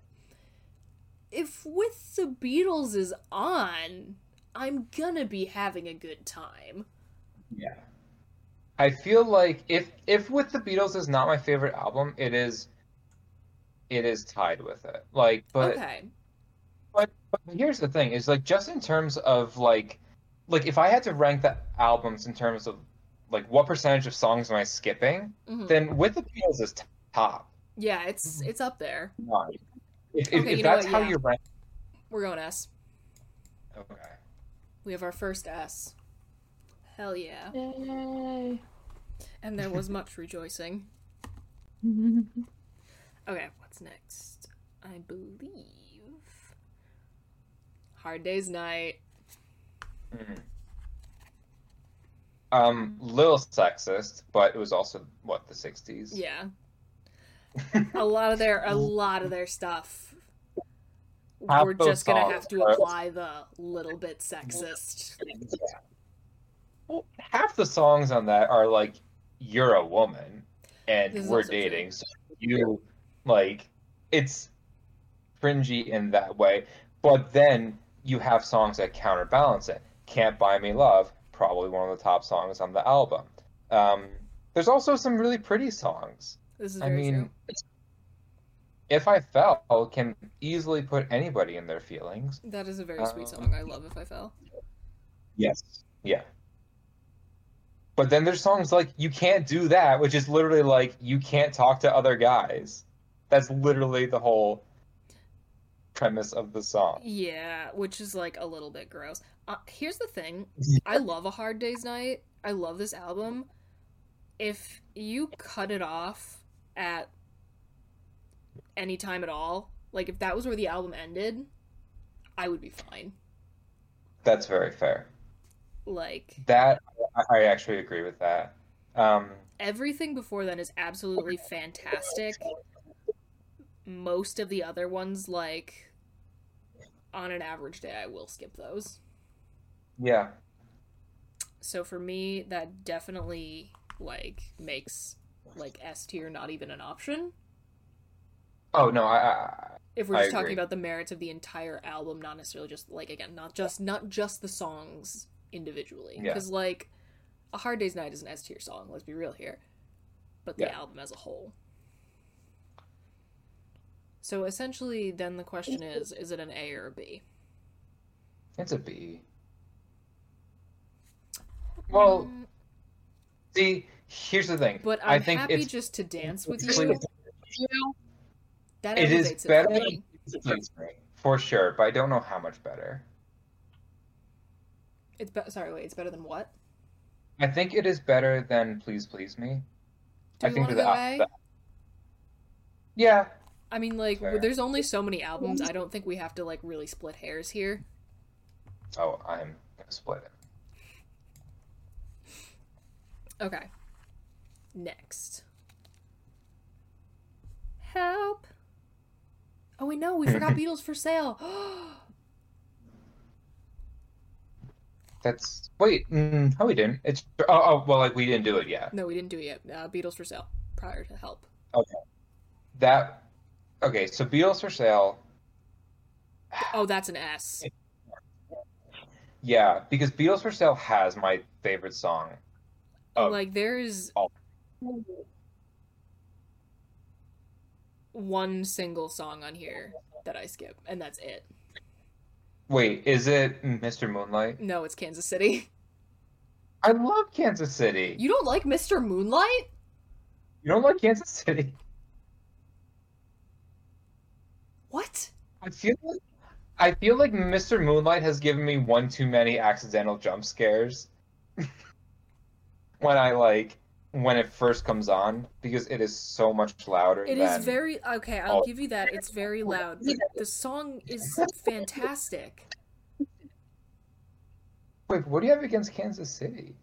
If With the Beatles is on, I'm gonna be having a good time. Yeah. I feel like if if With the Beatles is not my favorite album, it is it is tied with it. Like, but okay. But, but here's the thing, is like just in terms of like like if I had to rank the albums in terms of like what percentage of songs am I skipping, mm-hmm. then With the Beatles is top. Yeah, it's it's up there. Right. If, okay, if, if that's what, how yeah. you rank, we're going S. Okay. We have our first S. Hell yeah! Yay. And there was much rejoicing. Okay, what's next? I believe Hard Day's Night. Mm-hmm. Um, little sexist, but it was also what the sixties. Yeah. a lot of their a lot of their stuff we're just gonna have to apply the little bit sexist. Yeah. Well, half the songs on that are like, you're a woman and we're dating, so you like, it's cringy in that way, but then you have songs that counterbalance it. Can't Buy Me Love, probably one of the top songs on the album. Um, there's also some really pretty songs. This is very I mean, true. If I Fell can easily put anybody in their feelings. That is a very sweet um, song. I love If I Fell. Yes. Yeah. But then there's songs like You Can't Do That, which is literally like, you can't talk to other guys. That's literally the whole premise of the song. Yeah, which is like a little bit gross. Uh, here's the thing. I love A Hard Day's Night. I love this album. If you cut it off at any time at all, like if that was where the album ended, I would be fine. That's very fair. Like that, I actually agree with that. Um, everything before then is absolutely fantastic. Most of the other ones, like on an average day, I will skip those. Yeah. So for me, that definitely like makes like S tier not even an option. Oh, no, I... I if we're just I talking agree. about the merits of the entire album, not necessarily just, like, again, not just not just the songs individually. Because, yeah. like, A Hard Day's Night is an S-tier song, let's be real here. But the yeah. album as a whole. So, essentially, then the question is, is it an A or a B? It's a B. Well, um, see, here's the thing. But I'm I think happy it's, just to dance with you. you. That it is better than for sure, but I don't know how much better. It's be- sorry, wait. It's better than what? I think it is better than Please Please Me. Do I think that. Op- the- yeah. I mean, like, fair. There's only so many albums. I don't think we have to like really split hairs here. Oh, I'm gonna split it. Okay. Next. Help. Oh, wait, no, we forgot Beatles for Sale. that's wait. Mm, no, we didn't. It's oh, oh well, like, we didn't do it yet. No, we didn't do it yet. Uh, Beatles for sale prior to Help. Okay, that okay. So Beatles for sale. Oh, that's an S. Yeah, because Beatles for Sale has my favorite song. Like, there's all. one single song on here that I skip, and that's it. Wait, is it Mister Moonlight? No, it's Kansas City. I love Kansas City. You don't like Mister Moonlight? You don't like Kansas City? What? I feel like I feel like Mister Moonlight has given me one too many accidental jump scares when I like when it first comes on, because it is so much louder. It than is very okay. I'll all... give you that. It's very loud. But the song is fantastic. Wait, what do you have against Kansas City?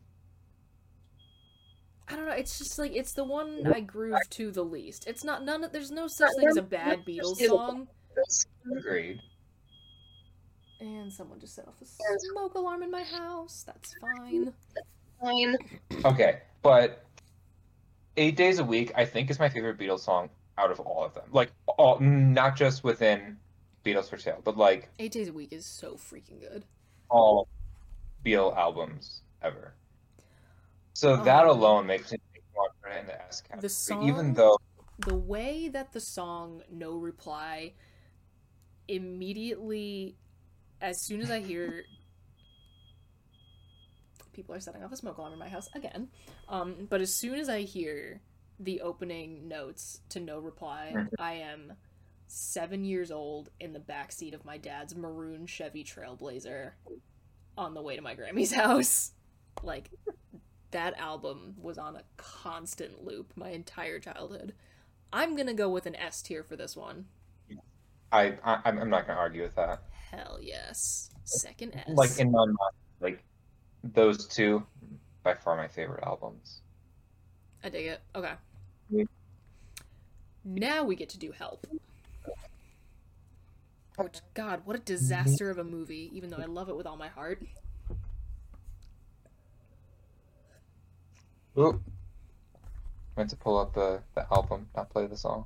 I don't know. It's just like it's the one I groove to the least. It's not none. There's no such thing as a bad Beatles song. Agreed. And someone just set off a smoke alarm in my house. That's fine. That's fine. Okay, but Eight Days a Week, I think, is my favorite Beatles song out of all of them. Like, all, not just within Beatles for Sale, but like... Eight Days a Week is so freaking good. All Beatle albums ever. So um, that alone makes me want to put it in the S category. The song, even though... The way that the song No Reply immediately... As soon as I hear people are setting off a smoke alarm in my house again, um, but as soon as I hear the opening notes to No Reply, I am seven years old in the backseat of my dad's maroon Chevy Trailblazer on the way to my Grammy's house. Like, that album was on a constant loop my entire childhood. I'm gonna go with an S tier for this one. I, I I'm not gonna argue with that. Hell yes. Second S. Like, in my mind, like, those two, by far my favorite albums. I dig it. Okay. Yeah. Now we get to do Help. Which, God, what a disaster of a movie, even though I love it with all my heart. Ooh. Meant to pull up the, the album, not play the song.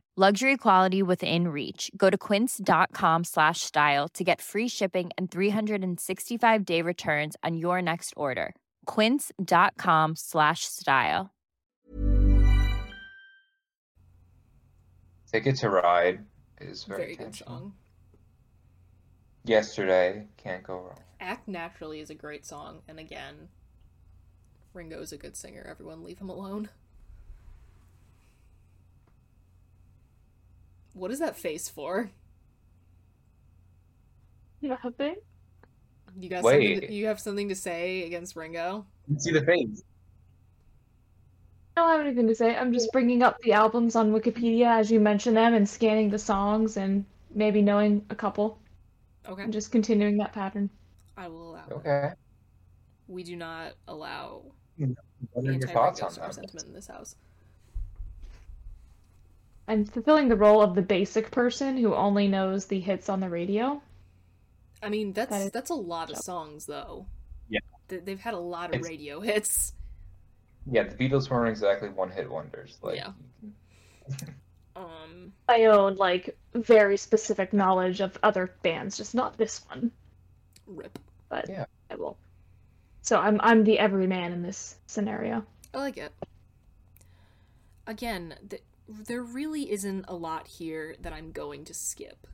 Luxury quality within reach. Go to quince dot com slash style to get free shipping and three hundred sixty-five day returns on your next order. Quince dot com slash style. Ticket to Ride is very, very good song. Yesterday, can't go wrong. Act Naturally is a great song, and again, Ringo is a good singer. Everyone leave him alone. What is that face for? Nothing. You got Wait. something to, you have something to say against Ringo? See the face. I don't have anything to say. I'm just bringing up the albums on Wikipedia as you mention them and scanning the songs and maybe knowing a couple. Okay. And just continuing that pattern. I will allow Okay. it. We do not allow you know, the anti-Ringo Starr sentiment in this house. I'm fulfilling the role of the basic person who only knows the hits on the radio. I mean, that's that is, that's a lot of songs, though. Yeah. They've had a lot of it's, radio hits. Yeah, the Beatles weren't exactly one-hit wonders. Like, yeah. um, I own, like, very specific knowledge of other bands, just not this one. Rip. But yeah. I will. So I'm I'm the everyman in this scenario. I like it. Again, th- there really isn't a lot here that I'm going to skip.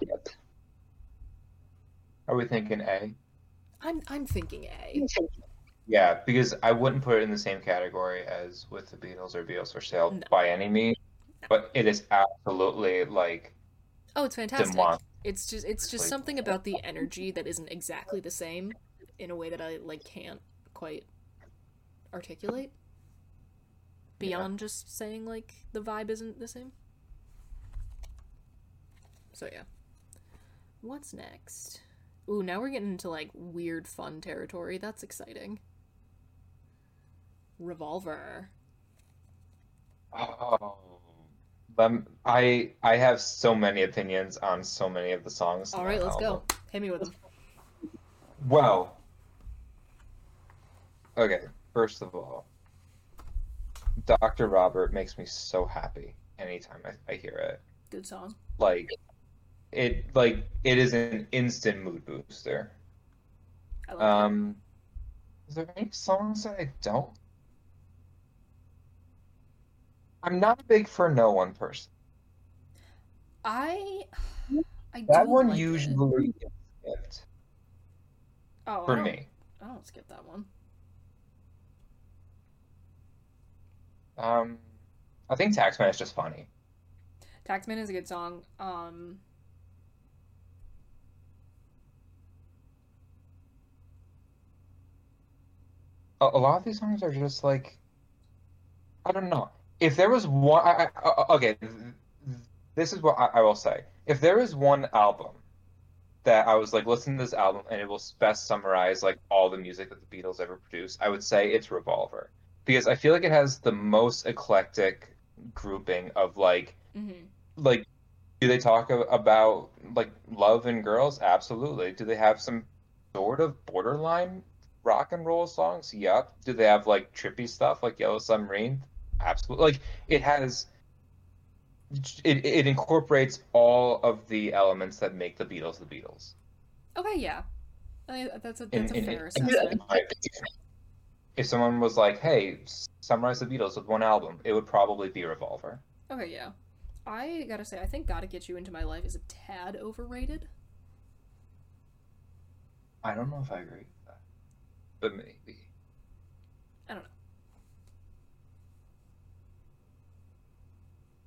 Yep. Are we thinking A? I'm I'm thinking A. Yeah, because I wouldn't put it in the same category as with the Beatles or Beatles for Sale no. by any means, no. but it is absolutely like. Oh, it's fantastic! Demonic. It's just it's just like, something about the energy that isn't exactly the same, in a way that I like can't quite articulate. Beyond yeah. just saying like the vibe isn't the same. So yeah, what's next? Ooh, now we're getting into, like, weird fun territory. That's exciting. Revolver. Oh. Um, I I have so many opinions on so many of the songs. All right, let's album. go. Hit me with them. Well. Okay, first of all, Doctor Robert makes me so happy anytime I, I hear it. Good song. Like... It like it is an instant mood booster. I love um, that. Is there any songs that I don't? I'm not big for No One Person. I, I that do one like usually it. gets skipped. Oh, for I me, I don't skip that one. Um, I think Taxman is just funny. Taxman is a good song. Um. A lot of these songs are just like, I don't know. If there was one, I, I, okay, this is what I, I will say. If there is one album that I was like, listen to this album and it will best summarize like all the music that the Beatles ever produced, I would say it's Revolver. Because I feel like it has the most eclectic grouping of like, mm-hmm. like, do they talk about like love and girls? Absolutely. Do they have some sort of borderline rock and roll songs? Yep. Do they have like trippy stuff like Yellow Submarine? Absolutely. Like it has, it it incorporates all of the elements that make the Beatles the Beatles. Okay, yeah, I, that's a that's in, a fair in, assessment. If someone was like, "Hey, summarize the Beatles with one album," it would probably be Revolver. Okay, yeah, I gotta say, I think "Gotta Get You Into My Life" is a tad overrated. I don't know if I agree. But maybe. I don't know.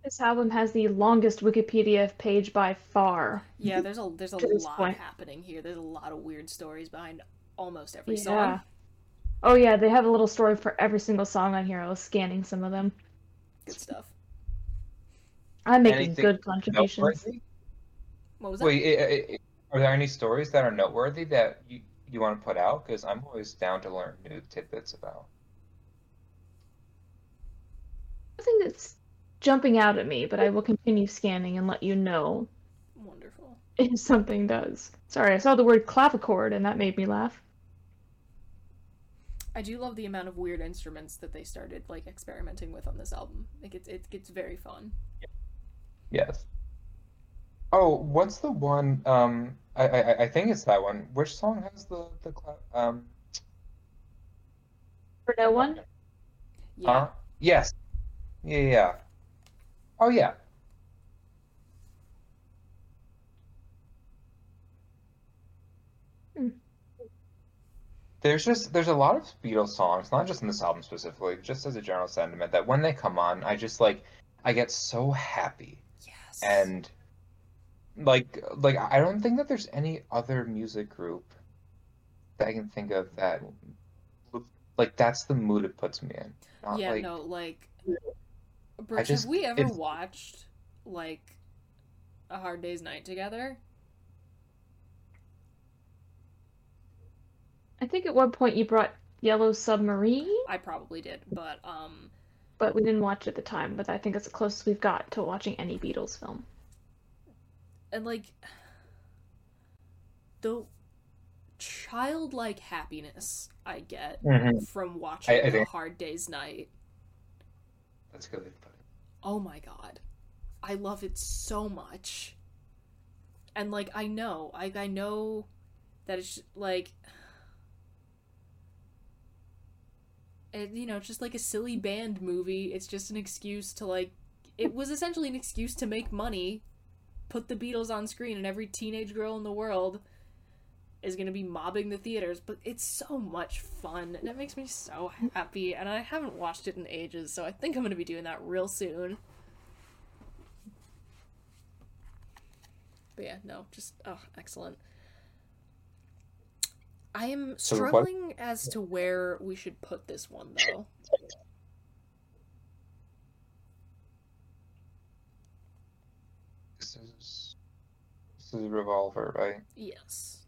This album has the longest Wikipedia page by far. Yeah, there's a there's a lot point. happening here. There's a lot of weird stories behind almost every yeah. song. Oh yeah, they have a little story for every single song on here. I was scanning some of them. Good stuff. I'm making Anything good contributions. What was that? Wait, it, it, it, are there any stories that are noteworthy that you... you want to put out? Because I'm always down to learn new tidbits about. Nothing that's jumping out at me, but I will continue scanning and let you know. Wonderful. If something does. Sorry, I saw the word clavichord and that made me laugh. I do love the amount of weird instruments that they started like experimenting with on this album. Like it's it gets very fun. Yes. Oh, what's the one? Um, I, I I think it's that one. Which song has the the um? For No One. Yeah. Huh? Yes. Yeah, yeah. Oh yeah. There's just there's a lot of Beatles songs, not just in this album specifically, just as a general sentiment, that when they come on, I just like I get so happy. Yes. And like like I don't think that there's any other music group that I can think of that like that's the mood it puts me in. Not yeah, like, no, like Bridget, just, have we ever it's... watched like A Hard Day's Night together? I think at one point you brought Yellow Submarine. I probably did, but um, but we didn't watch it at the time. But I think it's the closest we've got to watching any Beatles film. And like the childlike happiness I get mm-hmm. from watching I, I think... A Hard Day's Night. That's good. Oh my god, I love it so much. And like I know, I I know that it's like. It, you know, it's just like a silly band movie. It's just an excuse to like... It was essentially an excuse to make money, put the Beatles on screen, and every teenage girl in the world is going to be mobbing the theaters. But it's so much fun, and it makes me so happy. And I haven't watched it in ages, so I think I'm going to be doing that real soon. But yeah, no, just... Oh, excellent. I am struggling as to where we should put this one, though. This is this is Revolver, right? Yes.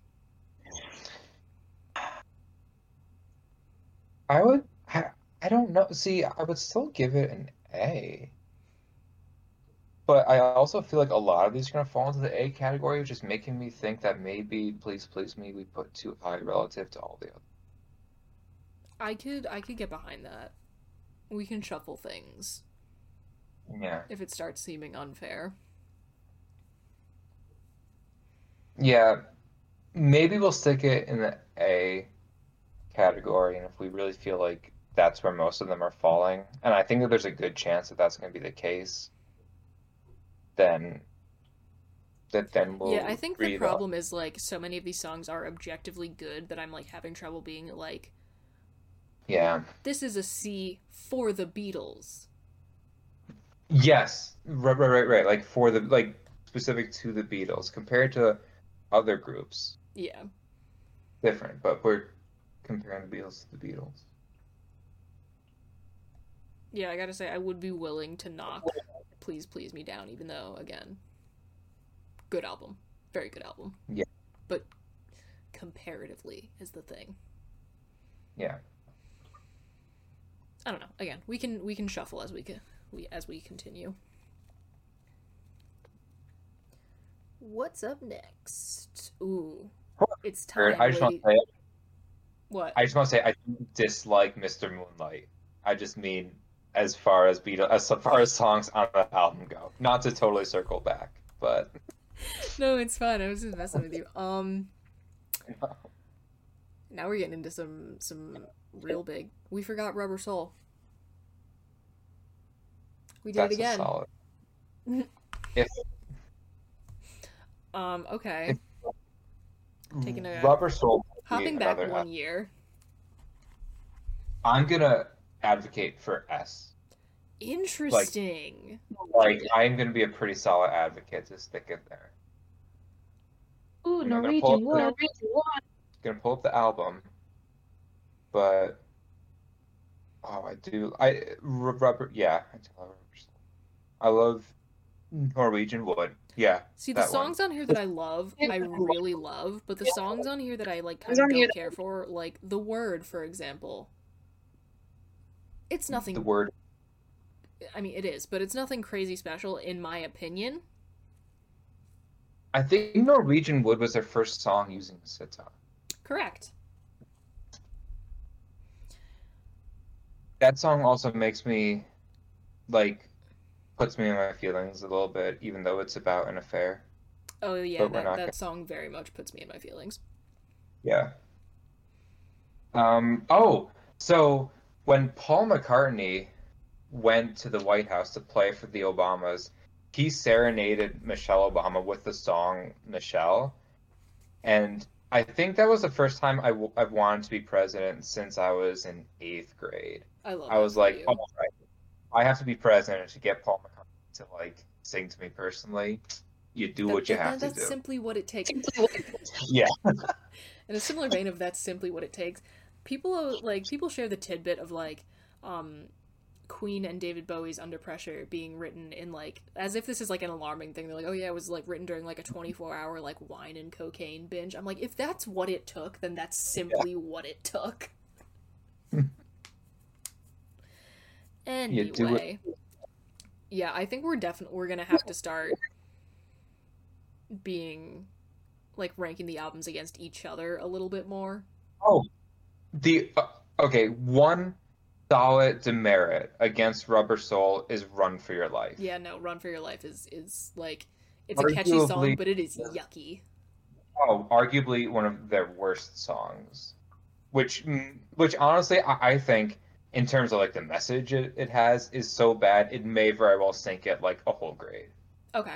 I would. I, I don't know. See, I would still give it an A. But I also feel like a lot of these are going to fall into the A category, which is making me think that maybe Please Please Me we put too high relative to all the other. I could I could get behind that. We can shuffle things. Yeah. If it starts seeming unfair. Yeah. Maybe we'll stick it in the A category, and if we really feel like that's where most of them are falling, and I think that there's a good chance that that's going to be the case, then that then we'll yeah I think the problem up. Is like so many of these songs are objectively good that I'm like having trouble being like yeah this is a C for the Beatles. Yes, right right right, right. Like for the like specific to the Beatles compared to other groups, yeah, different, but we're comparing the Beatles to the Beatles. Yeah, I gotta say I would be willing to knock Please Please Me down, even though, again, good album. Very good album. Yeah. But comparatively is the thing. Yeah. I don't know. Again, we can we can shuffle as we can, we as we continue. What's up next? Ooh. It's time. I just want to say it. What? I just want to say I dislike Mister Moonlight. I just mean as far as Beatles, as far as songs on the album go. Not to totally circle back, but... No, it's fine. I was just messing with you. Um, no. Now we're getting into some, some real big... We forgot Rubber Soul. We did That's it again. That's a solid... if... Um, okay. If... Taking a... Rubber Soul... Hopping back one half. year. I'm gonna... advocate for S. Interesting. Like, like I'm gonna be a pretty solid advocate to stick it there. Ooh, Norwegian Wood. Norwegian Wood. Gonna pull up the album, but oh, I do. I rubber. Yeah, I do love Rubber Soul. I love Norwegian Wood. Yeah. See, the songs one. on here that I love, I really love, but the songs on here that I like kind of don't care for, like The Word, for example. It's nothing... The word. I mean, it is, but it's nothing crazy special, in my opinion. I think Norwegian Wood was their first song using the sitar. Correct. That song also makes me, like, puts me in my feelings a little bit, even though it's about an affair. Oh, yeah, that, that gonna... song very much puts me in my feelings. Yeah. Um. Oh, so... When Paul McCartney went to the White House to play for the Obamas, he serenaded Michelle Obama with the song Michelle. And I think that was the first time I w- I've wanted to be president since I was in eighth grade. I love. I was like, oh, I have to be president to get Paul McCartney to like sing to me personally. You do that, what you that, have that, to that's do. That's simply what it takes. Yeah. In a similar vein of that's simply what it takes. People are, like people share the tidbit of like um, Queen and David Bowie's Under Pressure being written in like as if this is like an alarming thing. They're like, oh yeah, it was like written during like a twenty-four hour like wine and cocaine binge. I'm like, if that's what it took, then that's simply yeah. what it took. Anyway, yeah, I think we're definitely we're gonna have to start being like ranking the albums against each other a little bit more. Oh, the uh, okay, one solid demerit against Rubber Soul is Run for Your Life. Yeah, no, Run for Your Life is is like it's arguably, a catchy song, but it is yucky. Oh, arguably one of their worst songs, which which honestly I, I think. In terms of like the message it, it has is so bad it may very well sink it like a whole grade. Okay.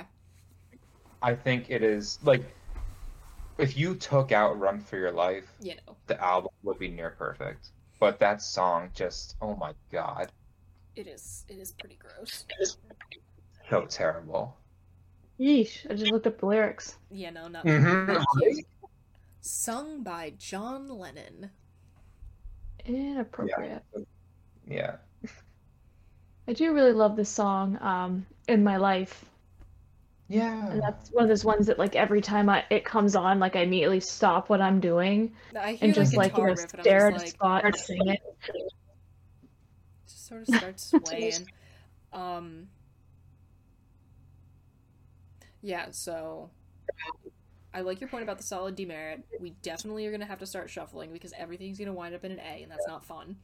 I think it is like if you took out Run for Your Life, you know, the album would be near perfect. But that song just oh my god. It is it is pretty gross. It is so terrible. Yeesh, I just looked up the lyrics. Yeah, no, not mm-hmm. Sung by John Lennon. Inappropriate. Yeah. Yeah. I do really love this song, um, In My Life. Yeah. And that's one of those ones that, like, every time I, it comes on, like, I immediately stop what I'm doing I hear and just, like, you know, stare at a spot and sing it. Just sort of starts swaying. um, yeah, so I like your point about the solid demerit. We definitely are going to have to start shuffling because everything's going to wind up in an A, and that's not fun.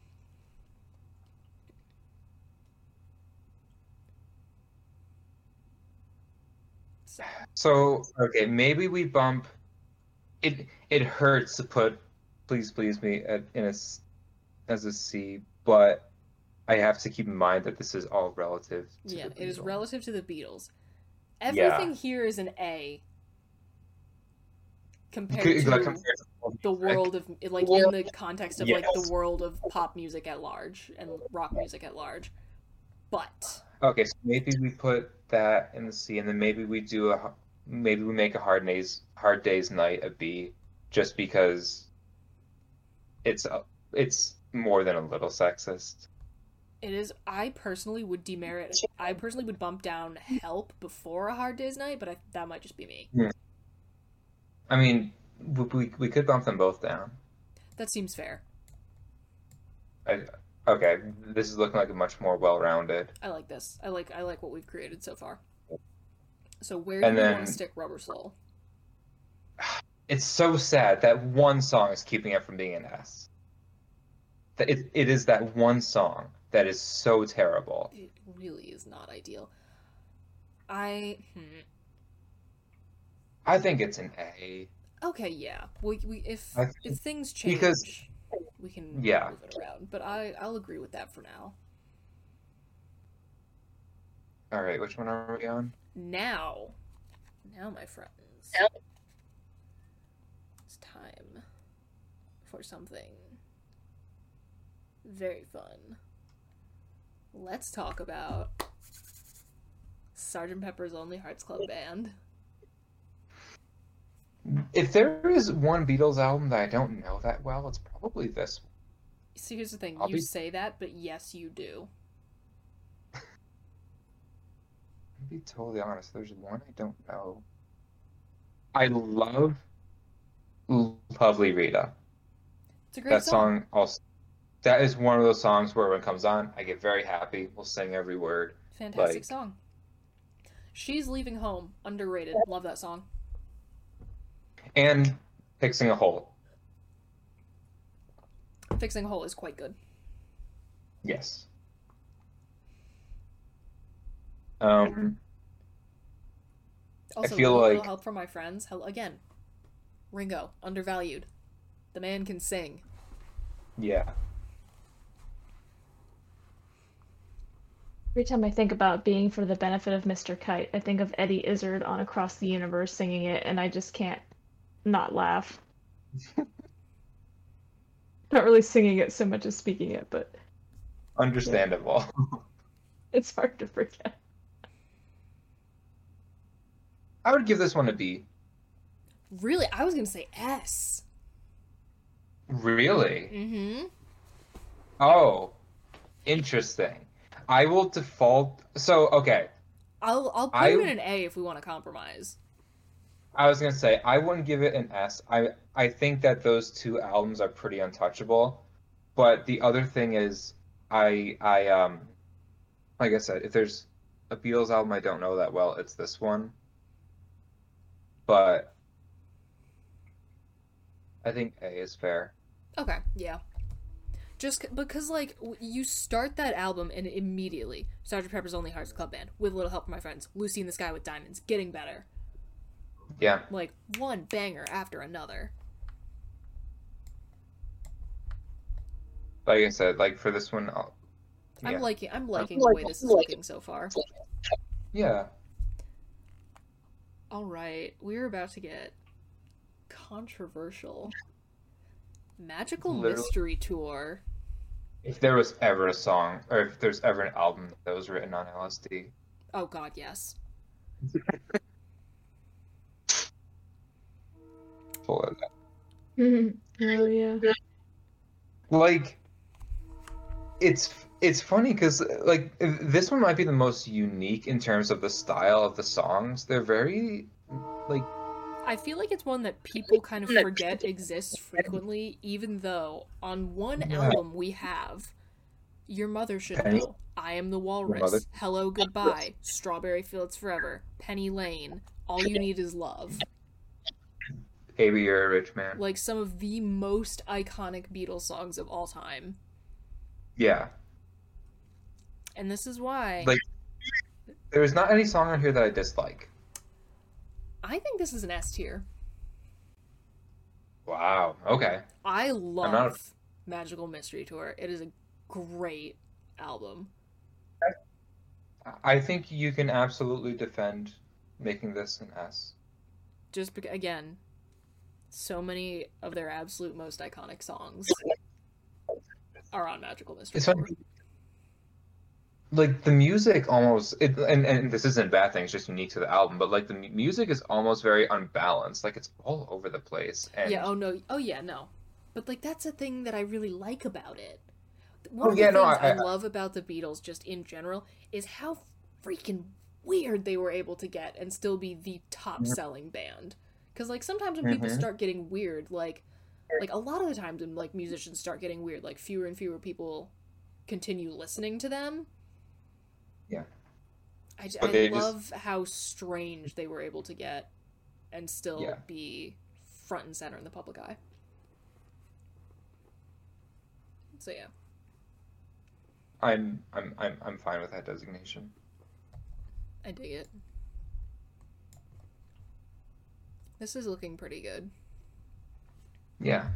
So, okay, maybe we bump... It it hurts to put Please Please Me at, in a, as a C, but I have to keep in mind that this is all relative to yeah, the Beatles. Yeah, it is relative to the Beatles. Everything yeah. here is an A compared to, like, compared to the world of... Like, in the context of, yes. like, the world of pop music at large and rock music at large. But... Okay, so maybe we put that in the C, and then maybe we do a, maybe we make a hard day's hard day's night a B, just because it's a, it's more than a little sexist. It is. I personally would demerit. I personally would bump down Help before A Hard Day's Night, but I, that might just be me. Hmm. I mean, we we could bump them both down. That seems fair. I. Okay, this is looking like a much more well-rounded. I like this. I like I like what we've created so far. So where do and you then, want to stick Rubber Soul? It's so sad that one song is keeping it from being an S. That it it is that one song that is so terrible. It really is not ideal. I hmm. I think it's an A. Okay, yeah. We we if think, if things change because. We can yeah. move it around, but I, I'll agree with that for now. All right, which one are we on? Now. Now, my friends. Now. It's time for something very fun. Let's talk about Sergeant Pepper's Lonely Hearts Club Band. If there is one Beatles album that I don't know that well, it's probably this one. See, here's the thing. I'll you be... say that, but yes, you do. To be totally honest, there's one I don't know. I love Lovely Rita. It's a great that song. song also, that is one of those songs where when it comes on, I get very happy. We'll sing every word. Fantastic like... song. She's Leaving Home. Underrated. Love that song. And Fixing a Hole. Fixing a Hole is quite good. Yes. Um. Also, I feel like... little help from my friends. Hello again. Ringo, undervalued. The man can sing. Yeah. Every time I think about Being for the Benefit of Mister Kite, I think of Eddie Izzard on Across the Universe singing it, and I just can't not laugh. Not really singing it so much as speaking it, but... Understandable. Yeah. It's hard to forget. I would give this one a B. Really? I was going to say S. Really? Mm-hmm. Oh, interesting. I will default... So, okay. I'll I'll put I... it in an A if we want to compromise. I was going to say, I wouldn't give it an S. I, I think that those two albums are pretty untouchable. But the other thing is, I, I um, like I said, if there's a Beatles album I don't know that well, it's this one. But I think A is fair. Okay, yeah. Just c- because, like, w- you start that album and immediately, Sergeant Pepper's Lonely Hearts Club Band, With a Little Help from My Friends, Lucy in the Sky with Diamonds, Getting Better. Yeah. Like, one banger after another. Like I said, like, for this one, I'll... Yeah. I'm liking, I'm liking the way this is looking so far. Yeah. All right, we're about to get controversial. Magical Literally, Mystery Tour. If there was ever a song, or if there's ever an album that was written on L S D. Oh, God, yes. Full of that. Oh, yeah. Like, it's it's funny because, like, this one might be the most unique in terms of the style of the songs. They're very, like... I feel like it's one that people kind of forget exists frequently, even though on one yeah. album we have Your Mother Should Penny. Know, I Am the Walrus, Hello Goodbye, Strawberry Fields Forever, Penny Lane, All You Need Is Love. Baby, You're a Rich Man. Like, some of the most iconic Beatles songs of all time. Yeah. And this is why... Like, there's not any song on here that I dislike. I think this is an S tier. Wow, okay. I love not... Magical Mystery Tour. It is a great album. I think you can absolutely defend making this an S. Just, be- again... So many of their absolute most iconic songs are on Magical Mystery Tour. Like, the music almost, it, and, and this isn't a bad thing, it's just unique to the album, but, like, the music is almost very unbalanced. Like, it's all over the place. And... Yeah, oh, no. Oh, yeah, no. But, like, that's a thing that I really like about it. One oh, of the yeah, things no, I, I love about the Beatles, just in general, is how freaking weird they were able to get and still be the top-selling band. Because, like, sometimes when people mm-hmm. start getting weird, like, like a lot of the times when, like, musicians start getting weird, like, fewer and fewer people continue listening to them. Yeah. I, I love just... how strange they were able to get and still yeah. be front and center in the public eye. So, yeah. I'm, I'm, I'm, I'm fine with that designation. I dig it. This is looking pretty good. Yeah.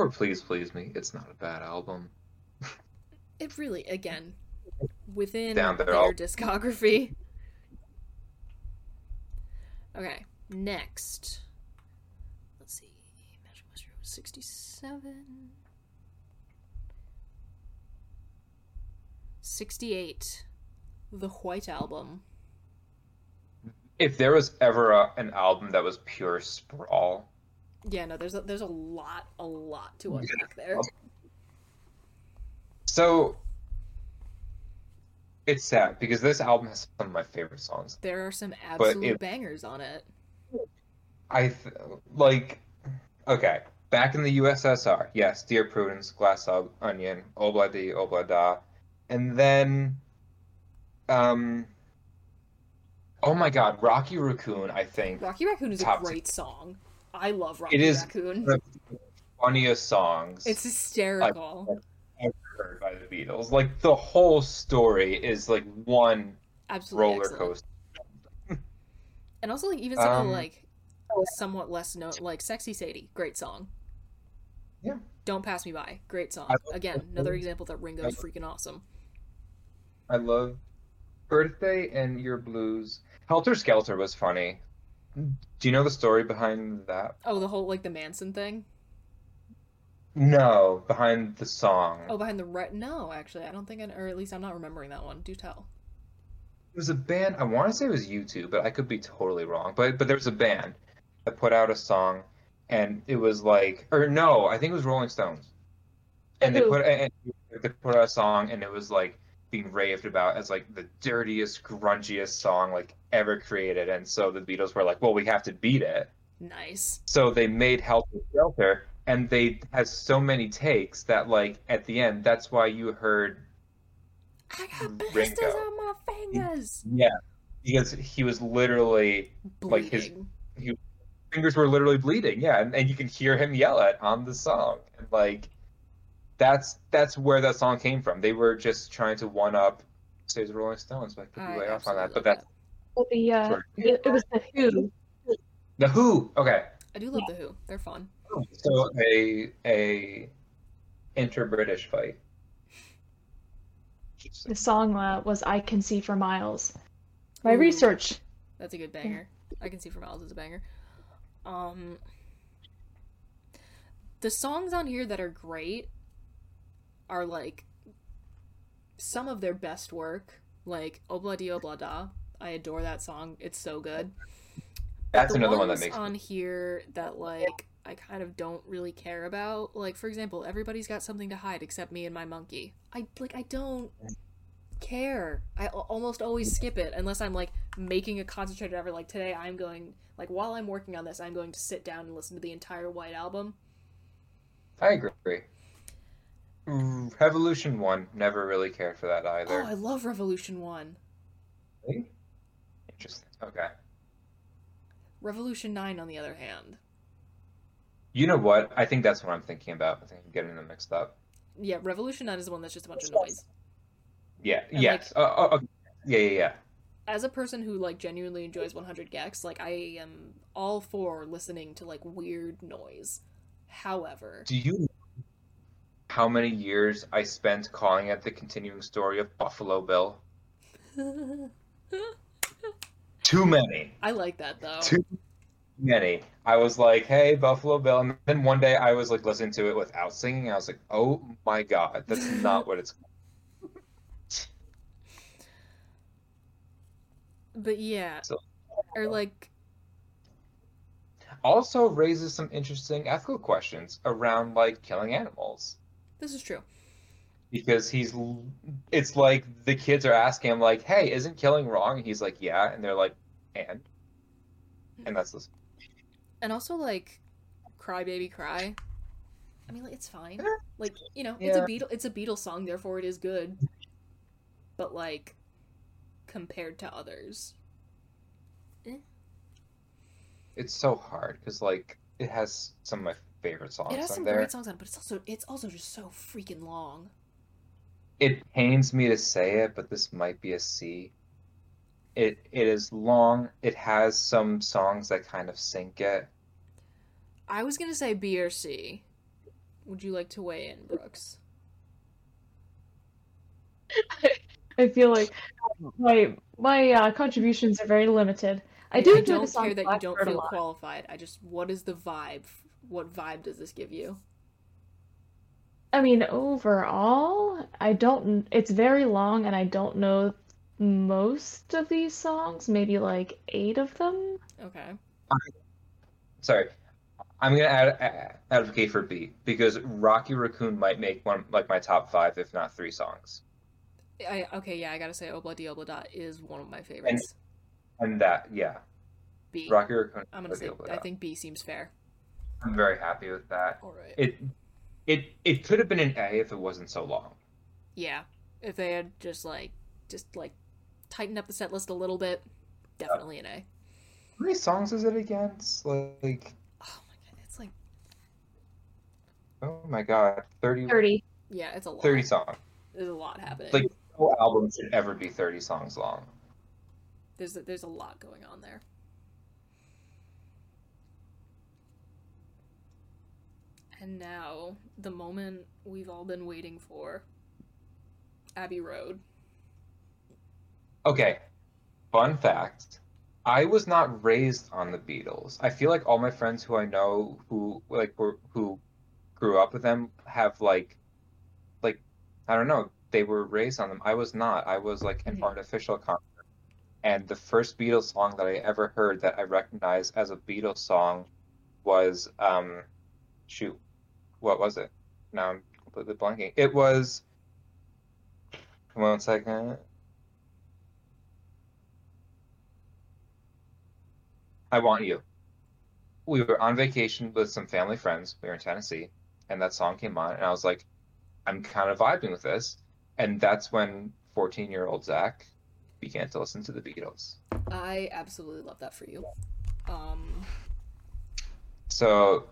Or Please Please Me. It's not a bad album. It really, again, within Down their all... discography. Okay, next. Let's see. Magic Mystery was sixty-seven. sixty-eight. The White Album. If there was ever a, an album that was pure sprawl. Yeah, no, there's a, there's a lot, a lot to unpack yeah. there. So, it's sad, because this album has some of my favorite songs. There are some absolute it, bangers on it. I, th- like, okay, back in the U S S R, yes, Dear Prudence, Glass Onion, Onion, Obladi, Oblada, and then, um... Oh my God, Rocky Raccoon, I think. Rocky Raccoon is a great two. song. I love Rocky Raccoon. It is Raccoon. One of the funniest songs. It's hysterical. I've ever heard by the Beatles. Like, the whole story is like one Absolutely roller excellent. coaster. And also, like, even something um, like somewhat less known, like Sexy Sadie, great song. Yeah. Don't Pass Me By, great song. Again, another example that Ringo is freaking awesome. I love Birthday and Your Blues. Helter Skelter was funny. Do you know the story behind that? Oh, the whole, like, the Manson thing? No, behind the song. Oh, behind the right? No, actually, I don't think, I, or at least I'm not remembering that one. Do tell. It was a band. I want to say it was YouTube, but I could be totally wrong. But but there was a band that put out a song, and it was like, or no, I think it was Rolling Stones, and Ooh. they put and they put out a song, and it was like being raved about as like the dirtiest, grungiest song like ever created. And so the Beatles were like, well, we have to beat it. Nice. So they made Help with Shelter. And they had so many takes that, like, at the end, that's why you heard I got blisters Ringo. on my fingers. Yeah, because he was literally bleeding. like his he, fingers were literally bleeding. Yeah, and, and you can hear him yell it on the song. And, like, that's that's where that song came from. They were just trying to one up Stays of Rolling Stones. But I could be way off on that. But that's well, the uh, sort of, it, it was the Who. The Who. Okay. I do love yeah. the Who. They're fun. So a a inter-British fight. The song uh, was "I Can See for Miles." My Ooh, research. That's a good banger. "I Can See for Miles" is a banger. Um, the songs on here that are great are like some of their best work. Like "Obla Di Obla Da." I adore that song. It's so good. That's another one that makes on here that like. Yeah. I kind of don't really care about. Like, for example, everybody's got something to hide except me and my monkey. I, like, I don't care. I almost always skip it unless I'm, like, making a concentrated effort. Like, today I'm going, like, while I'm working on this, I'm going to sit down and listen to the entire White Album. I agree. Revolution one, never really cared for that either. Oh, I love Revolution one. Really? Interesting. Okay. Revolution nine, on the other hand. You know what? I think that's what I'm thinking about. I think I'm getting them mixed up. Yeah, Revolution nine is the one that's just a bunch of noise. Yeah, and yes. Like, uh, uh, okay. Yeah, yeah, yeah. As a person who, like, genuinely enjoys one hundred gecs, like, I am all for listening to, like, weird noise. However... Do you know how many years I spent calling it the continuing story of Buffalo Bill? Too many. I like that, though. Too many. I was like, hey, Buffalo Bill. And then one day I was like listening to it without singing. I was like, oh my God, that's not what it's called. But yeah, so, or like. Also raises some interesting ethical questions around like killing animals. This is true. Because he's, it's like the kids are asking him like, hey, isn't killing wrong? And he's like, yeah. And they're like, and? And that's this. And also, like, "Cry Baby Cry." I mean, like, it's fine. Like, you know, yeah. it's a Beatle, it's a Beatles song, therefore it is good. But like, compared to others, eh. It's so hard because like it has some of my favorite songs. It has some there. great songs on it, but it's also it's also just so freaking long. It pains me to say it, but this might be a C. It it is long. It has some songs that kind of sink it. I was gonna say B or C. Would you like to weigh in, Brooks? I feel like my my uh, contributions are very limited. I do I enjoy the song. I don't care that you don't feel qualified. I just, what is the vibe? What vibe does this give you? I mean, overall, I don't. It's very long, and I don't know. Most of these songs, maybe like eight of them. Okay. I'm, sorry, I'm gonna add advocate for B because Rocky Raccoon might make one like my top five, if not three songs. I okay, yeah, I gotta say, Obla Di Obla Da is one of my favorites. And, and that, yeah. B. Rocky Raccoon. I'm gonna say, I think B seems fair. I'm very happy with that. All right. It, it, it could have been an A if it wasn't so long. Yeah, if they had just like, just like. tighten up the set list a little bit. Definitely an A. How many songs is it again? It's like... Oh my god, it's like... Oh my god, thirty... thirty. Yeah, it's a lot. thirty songs. There's a lot happening. Like, no album should ever be thirty songs long. There's a, there's a lot going on there. And now, the moment we've all been waiting for. Abbey Road. Okay, fun fact, I was not raised on the Beatles. I feel like all my friends who I know who like were who grew up with them have like like I don't know, they were raised on them. I was not. I was like an mm-hmm. artificial concert. And the first Beatles song that I ever heard that I recognized as a Beatles song was um shoot, what was it? Now I'm completely blanking. It was one second. I Want You. We were on vacation with some family friends. We were in Tennessee, and that song came on, and I was like, I'm kind of vibing with this. And that's when fourteen-year-old Zach began to listen to the Beatles. I absolutely love that for you. Um... So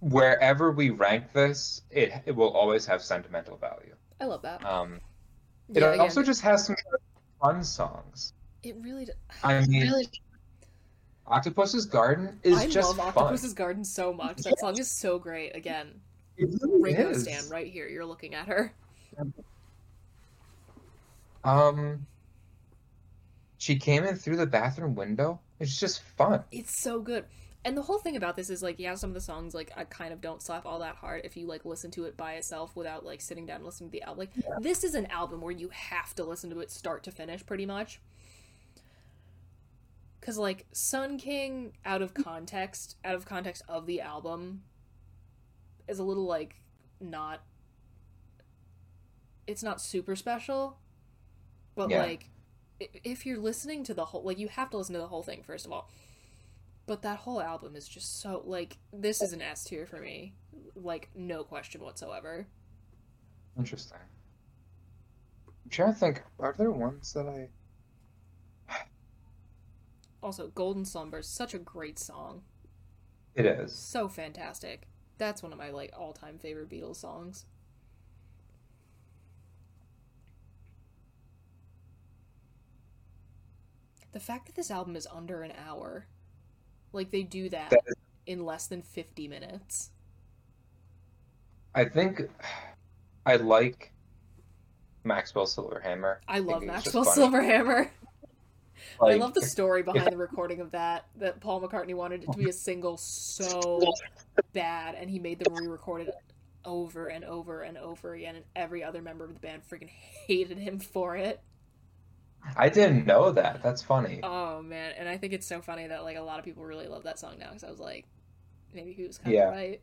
wherever we rank this, it it will always have sentimental value. I love that. Um, it yeah, also again, just has some fun songs. It really does. I mean... Really- Octopus's Garden is I just I love Octopus's fun. Garden so much. That song is so great. Again, really Ringo Stan right here. You're looking at her. Um, She came in through the bathroom window. It's just fun. It's so good. And the whole thing about this is, like, yeah, some of the songs, like, I kind of don't slap all that hard if you, like, listen to it by itself without, like, sitting down and listening to the album. Like, yeah. This is an album where you have to listen to it start to finish, pretty much. Because, like, Sun King, out of context, out of context of the album, is a little, like, not... It's not super special, but, yeah. like, if you're listening to the whole... Like, you have to listen to the whole thing, first of all. But that whole album is just so... Like, this is an S tier for me. Like, no question whatsoever. Interesting. I'm trying to think, are there ones that I... Also, Golden Slumber is such a great song. It is. So fantastic. That's one of my, like, all-time favorite Beatles songs. The fact that this album is under an hour. Like, they do that, that is... in less than fifty minutes. I think I like Maxwell Silverhammer. I love I Maxwell Silverhammer. Like, I love the story behind yeah. the recording of that, that Paul McCartney wanted it to be a single so bad, and he made them re-record it over and over and over again, and every other member of the band freaking hated him for it. I didn't know that. That's funny. Oh, man. And I think it's so funny that, like, a lot of people really love that song now, because I was like, maybe he was kind yeah. of right.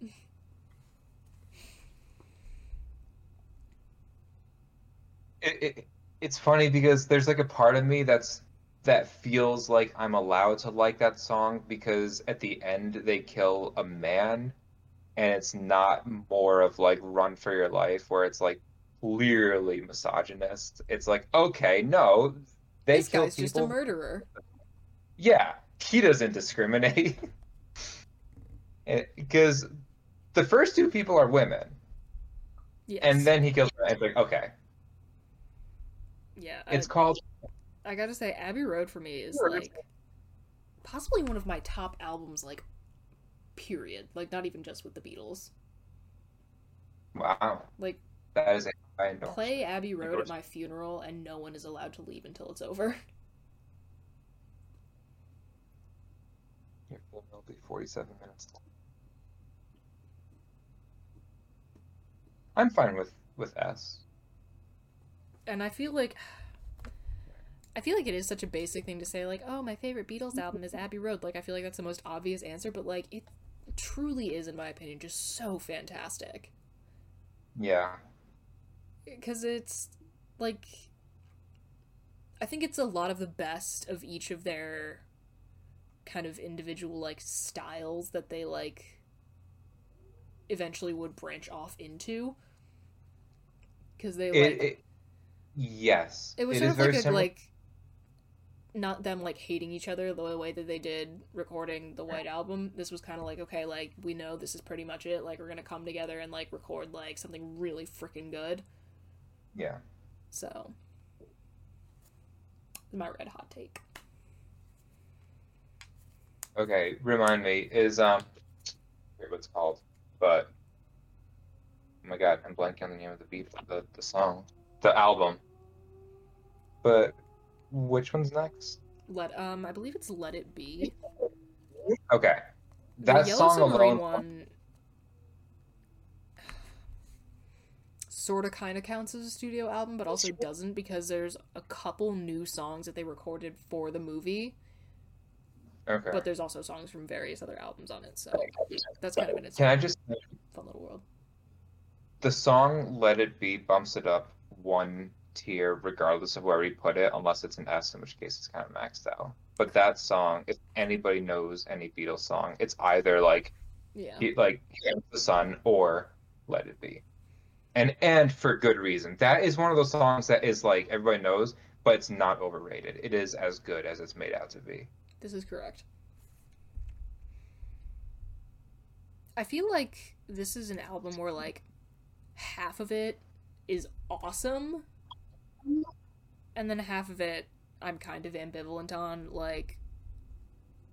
It, it, it's funny because there's, like, a part of me that's that feels like I'm allowed to like that song because at the end they kill a man and it's not more of like Run for Your Life where it's like clearly misogynist. It's like, okay, no, they this kill guy's people. Just a murderer. Yeah, he doesn't discriminate. Because the first two people are women. Yes. And then he kills them. It's like, okay. Yeah. I... It's called... I gotta say, Abbey Road for me is, like, possibly one of my top albums, like, period. Like, not even just with the Beatles. Wow. Like, that is a play Abbey Road at my funeral, and no one is allowed to leave until it's over. Your funeral will be forty-seven minutes. I'm fine with, with S. And I feel like... I feel like it is such a basic thing to say, like, oh, my favorite Beatles album is Abbey Road. Like, I feel like that's the most obvious answer, but, like, it truly is, in my opinion, just so fantastic. Yeah. Because it's, like, I think it's a lot of the best of each of their kind of individual, like, styles that they, like, eventually would branch off into. Because they, like... It, it... Yes. It was it sort of, like, a, similar... like... not them, like, hating each other the way that they did recording the White Album. This was kind of like, okay, like, we know this is pretty much it. Like, we're gonna come together and, like, record, like, something really freaking good. Yeah. So. My red hot take. Okay, remind me, is, um, I forget what it's called, but, oh my god, I'm blanking on the name of the beat, the, the song, the album. But... Which one's next? Let um, I believe it's Let It Be. Okay, that the song alone. One sort of kind of counts as a studio album, but also doesn't, because there's a couple new songs that they recorded for the movie. Okay. But there's also songs from various other albums on it, so that's kind of an Can I just fun little world. The song Let It Be bumps it up one tier regardless of where we put it, unless it's an S, in which case it's kind of maxed out. But that song, if anybody knows any Beatles song, it's either like yeah. he, like the Sun or Let It Be. And and for good reason. That is one of those songs that is like everybody knows, but it's not overrated. It is as good as it's made out to be. This is correct. I feel like this is an album where, like, half of it is awesome, and then half of it I'm kind of ambivalent on, like...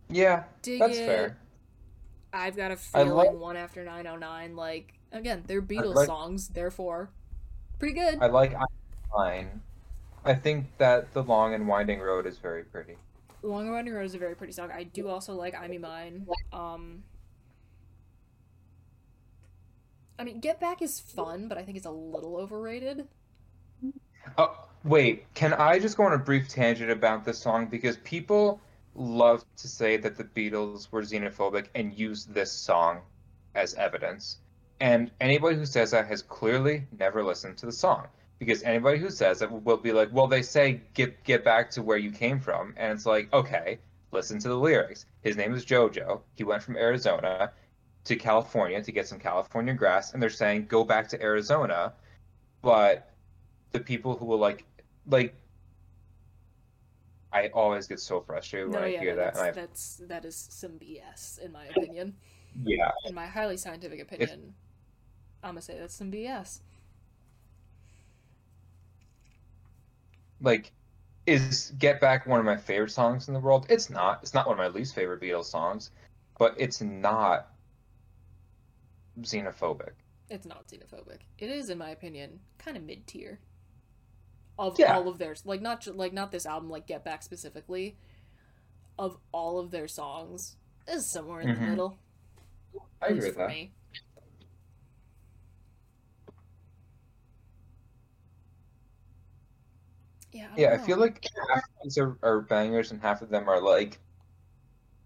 Yeah, dig that's it. Fair. I've Got a Feeling, like... One After nine oh nine, like, again, they're Beatles like... songs, therefore, pretty good. I like Fine. I think that The Long and Winding Road is very pretty. Long Around Your Road is a very pretty song. I do also like I Me Mine. Um, I mean, Get Back is fun, but I think it's a little overrated. Oh, wait, can I just go on a brief tangent about this song? Because people love to say that the Beatles were xenophobic and use this song as evidence. And anybody who says that has clearly never listened to the song. Because anybody who says it will be like, well, they say get get back to where you came from. And it's like, okay, listen to the lyrics. His name is JoJo. He went from Arizona to California to get some California grass. And they're saying, go back to Arizona. But the people who will like, like, I always get so frustrated when no, I yeah, hear that. And I, that's, that is some B S, in my opinion. Yeah. In my highly scientific opinion, if, I'm going to say that's some B S. Like, is Get Back one of my favorite songs in the world? It's not. It's not one of my least favorite Beatles songs, but it's not xenophobic. It's not xenophobic. It is, in my opinion, kind of mid-tier of yeah. all of their, like, not like not this album, like Get Back specifically, of all of their songs, is somewhere in mm-hmm. the middle. I agree with that. Me. Yeah, I, yeah, I feel like half of these are, are bangers and half of them are like,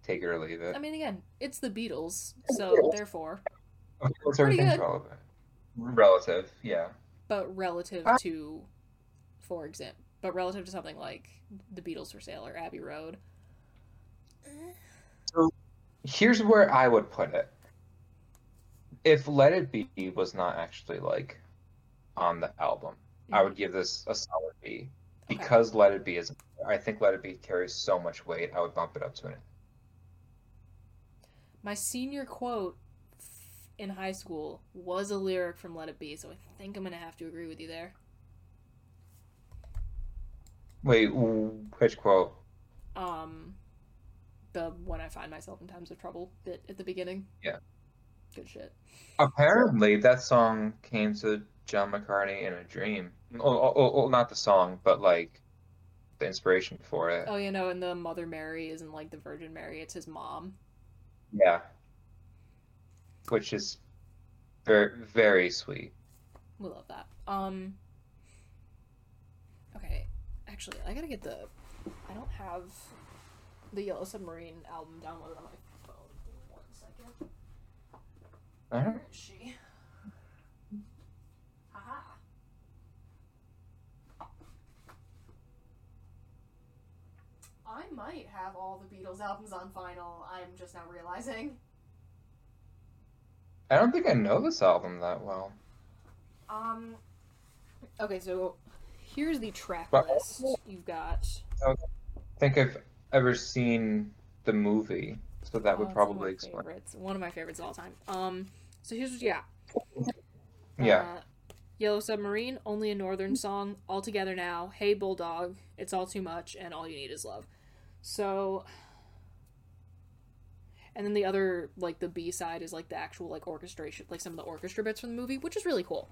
take it or leave it. I mean, again, it's the Beatles, so therefore, of course, everything's relevant. Relative, yeah. But relative I... to, for example, but relative to something like The Beatles for Sale or Abbey Road. So here's where I would put it. If Let It Be was not actually like on the album, mm-hmm. I would give this a solid B. Because okay. Let It Be is, I think Let It Be carries so much weight, I would bump it up to an A. My senior quote in high school was a lyric from Let It Be, so I think I'm going to have to agree with you there. Wait, which quote? Um, the one I find myself in times of trouble bit at the beginning. Yeah. Good shit. Apparently, so. That song came to John McCartney in a dream. Oh, oh, oh, not the song, but like the inspiration for it. Oh, you know, and the Mother Mary isn't like the Virgin Mary, it's his mom. Yeah. Which is very, very sweet. We love that. Um. Okay, actually, I gotta get the. I don't have the Yellow Submarine album downloaded on my phone. One second. Uh-huh. Where is she? I might have all the Beatles albums on vinyl, I'm just now realizing. I don't think I know this album that well. Um, okay, so here's the track but, list you've got. I don't think I've ever seen the movie, so that oh, would probably it's one explain. It's one of my favorites of all time. Um, so here's what you got. Yeah. Uh, Yellow Submarine, Only a Northern Song, All Together Now, Hey Bulldog, It's All Too Much, and All You Need Is Love. So, and then the other, like, the B-side is, like, the actual, like, orchestration, like, some of the orchestra bits from the movie, which is really cool.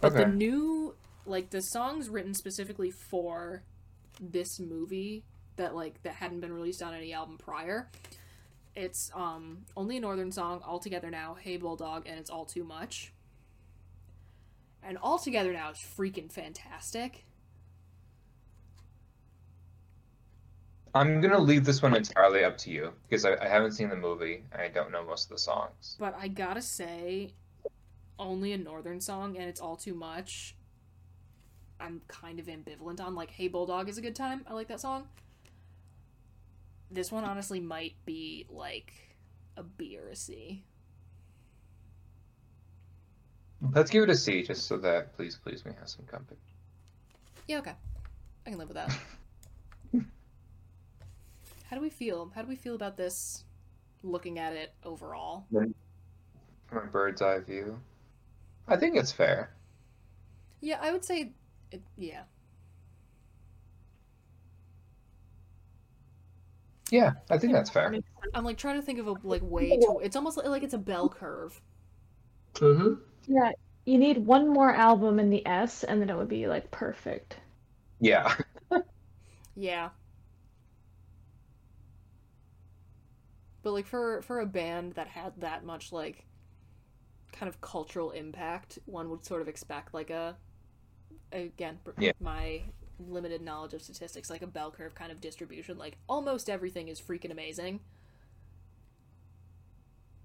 But okay. The new, like, the songs written specifically for this movie that like that hadn't been released on any album prior. It's um Only a Northern Song, All Together Now, Hey Bulldog, and It's All Too Much. And All Together Now is freaking fantastic. I'm going to leave this one entirely up to you, because I, I haven't seen the movie, and I don't know most of the songs. But I gotta say, Only a Northern Song and It's All Too Much, I'm kind of ambivalent on. Like, Hey Bulldog is a good time. I like that song. This one honestly might be, like, a B or a C. Let's give it a C, just so that Please Please Me has some company. Yeah, okay. I can live with that. How do we feel? How do we feel about this, looking at it overall? My bird's eye view. I think it's fair. Yeah, I would say... It, yeah. Yeah, I think that's fair. I'm like trying to think of a like way to. It's almost like, like it's a bell curve. Mm-hmm. Yeah, you need one more album in the S, and then it would be like perfect. Yeah. Yeah. But like for for a band that had that much like kind of cultural impact, one would sort of expect like a again yeah. my. limited knowledge of statistics, like a bell curve kind of distribution, like almost everything is freaking amazing.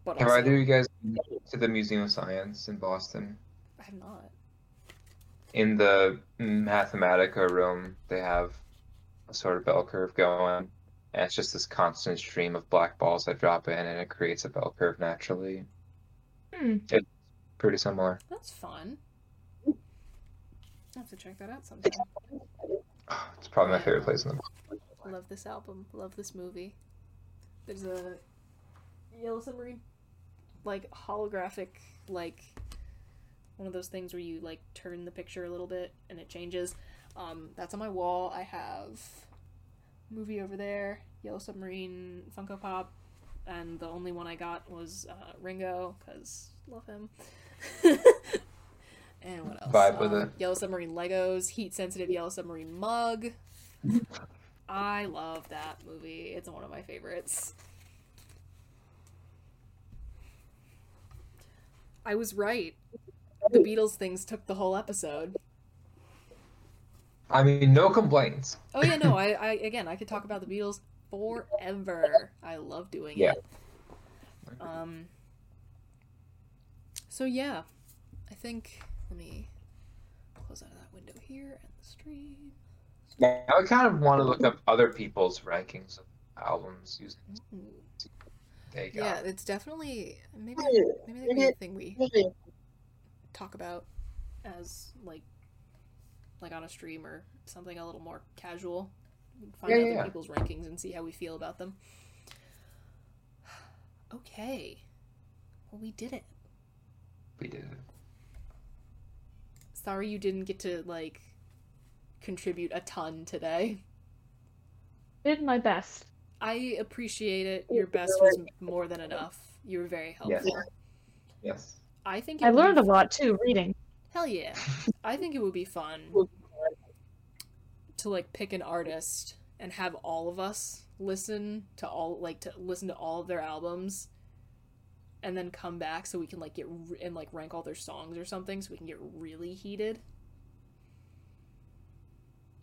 But have also... either of you guys been to the Museum of Science in Boston? I have not. In the Mathematica room, they have a sort of bell curve going, and it's just this constant stream of black balls that drop in, and it creates a bell curve naturally. Hmm. It's pretty similar. That's fun. I'll have to check that out sometime. It's probably my yeah. favorite place in the world. Love this album. Love this movie. There's a Yellow Submarine, like, holographic, like, one of those things where you, like, turn the picture a little bit and it changes. Um, that's on my wall. I have movie over there, Yellow Submarine, Funko Pop, and the only one I got was uh, Ringo, because love him. And what else? Vibe with um, it. Yellow Submarine Legos, heat-sensitive Yellow Submarine mug. I love that movie. It's one of my favorites. I was right. The Beatles things took the whole episode. I mean, no complaints. Oh yeah, no. I, I again, I could talk about the Beatles forever. I love doing yeah. it. Um. So yeah, I think. Let me close out of that window here and the stream. Yeah, I kind of want to look up other people's rankings of albums using. Mm-hmm. Yeah, it's definitely maybe maybe that could be a thing we talk about as like like on a stream or something a little more casual. Find yeah, other yeah. people's rankings and see how we feel about them. Okay, well we did it. We did it. Sorry you didn't get to, like, contribute a ton today. Did my best. I appreciate it. Your best was more than enough. You were very helpful. Yes. yes. I think it I learned a lot, too, reading. Hell yeah. I think it would be fun to, like, pick an artist and have all of us listen to all, like, to listen to all of their albums. And then come back so we can like get re- and like rank all their songs or something, so we can get really heated.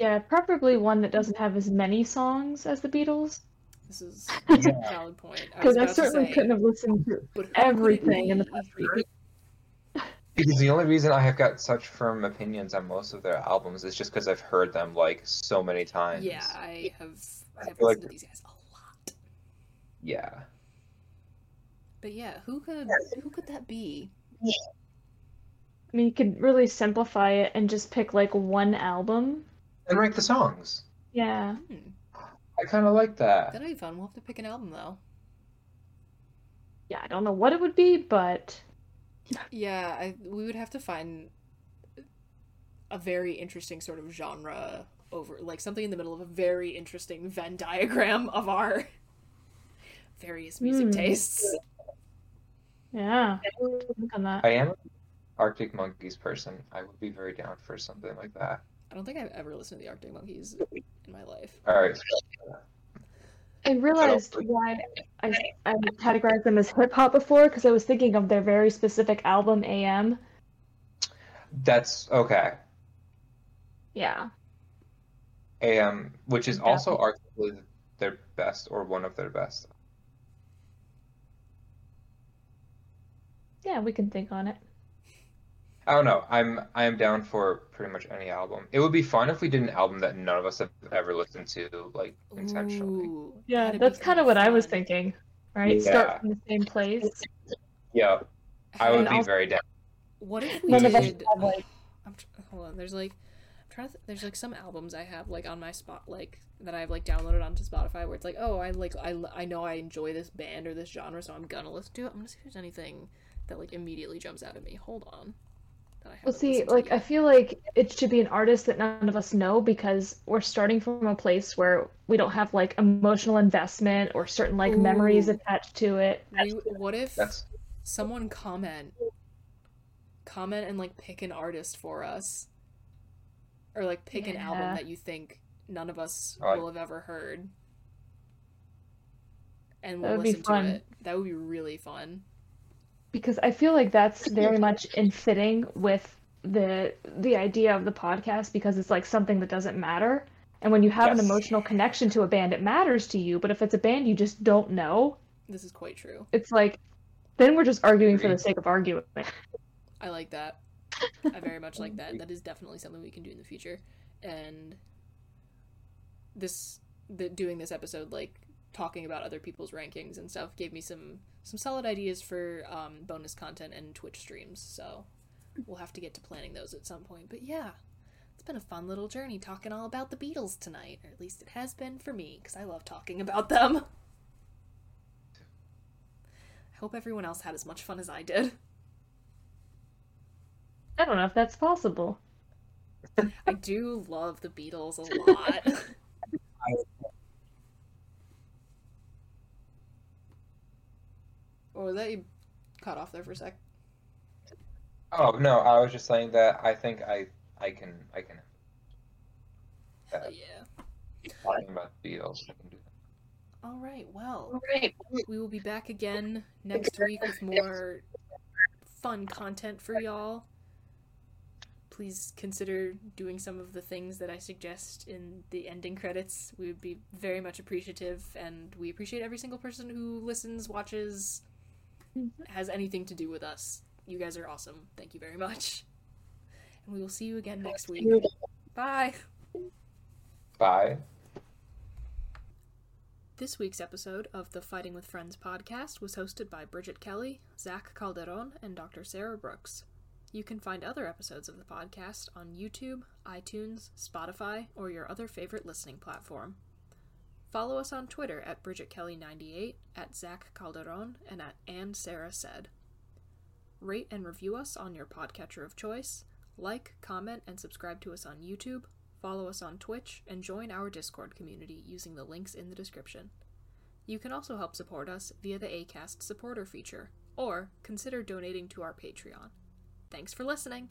Yeah, preferably one that doesn't have as many songs as the Beatles. This is a valid point. Because I, I certainly say, couldn't have listened to everything in the past week. Because the only reason I have got such firm opinions on most of their albums is just because I've heard them like so many times. Yeah, I have. I have I listened like... to these guys a lot. Yeah. But yeah, who could who could that be? Yeah. I mean, you could really simplify it and just pick like one album and rank the songs. Yeah, hmm. I kind of like that. That'd be fun. We'll have to pick an album though. Yeah, I don't know what it would be, but yeah, I, we would have to find a very interesting sort of genre over, like something in the middle of a very interesting Venn diagram of our various music mm. tastes. Yeah, I am an Arctic Monkeys person. I would be very down for something like that. I don't think I've ever listened to the Arctic Monkeys in my life. All right. I realized why I, I categorized them as hip-hop before, because I was thinking of their very specific album, A M. That's okay. Yeah. A M, which is also arguably their best, or one of their best. Yeah, we can think on it. I don't know. I'm I am down for pretty much any album. It would be fun if we did an album that none of us have ever listened to, like, intentionally. Ooh, yeah, that's kind of what I was thinking, right? Yeah. Start from the same place. Yeah, I would and be also, very down. What if we did? Have, like, I'm tr- hold on, there's like, I'm trying to th- there's like some albums I have like on my spot, like that I've like downloaded onto Spotify, where it's like, oh, I like I I know I enjoy this band or this genre, so I'm gonna listen to it. I'm gonna see if there's anything that like immediately jumps out at me. Hold on. Well, see, like, I feel like it should be an artist that none of us know, because we're starting from a place where we don't have, like, emotional investment or certain, like, Ooh. memories attached to it. You, what if That's... someone comment, comment and, like, pick an artist for us? Or, like, pick yeah. an album that you think none of us right. will have ever heard. And we'll listen to it. That would be really fun. Because I feel like that's very much in fitting with the the idea of the podcast, because it's like something that doesn't matter. And when you have yes. an emotional connection to a band, it matters to you. But if it's a band you just don't know... This is quite true. It's like, then we're just arguing for the sake of arguing. I like that. I very much like that. That is definitely something we can do in the future. And this the, doing this episode, like, talking about other people's rankings and stuff gave me some... some solid ideas for um, bonus content and Twitch streams, so we'll have to get to planning those at some point. But yeah, it's been a fun little journey talking all about the Beatles tonight, or at least it has been for me, because I love talking about them. I hope everyone else had as much fun as I did. I don't know if that's possible. I do love the Beatles a lot. Or was that you cut off there for a sec? Oh, no, I was just saying that I think I I can... I can. Uh, Hell yeah. Talking about the Beatles, I can do that. All right, well, All right. we will be back again next week with more fun content for y'all. Please consider doing some of the things that I suggest in the ending credits. We would be very much appreciative, and we appreciate every single person who listens, watches... has anything to do with us. You guys are awesome. Thank you very much. And we will see you again next week. Bye. Bye. This week's episode of the Fighting With Friends podcast was hosted by Bridget Kelly, Zach Calderon, and Doctor Sarah Brooks. You can find other episodes of the podcast on YouTube, iTunes, Spotify, or your other favorite listening platform. Follow us on Twitter at Bridget Kelley ninety-eight, at Zach Calderon, and at and sarah said. Rate and review us on your podcatcher of choice, like, comment, and subscribe to us on YouTube, follow us on Twitch, and join our Discord community using the links in the description. You can also help support us via the Acast supporter feature, or consider donating to our Patreon. Thanks for listening!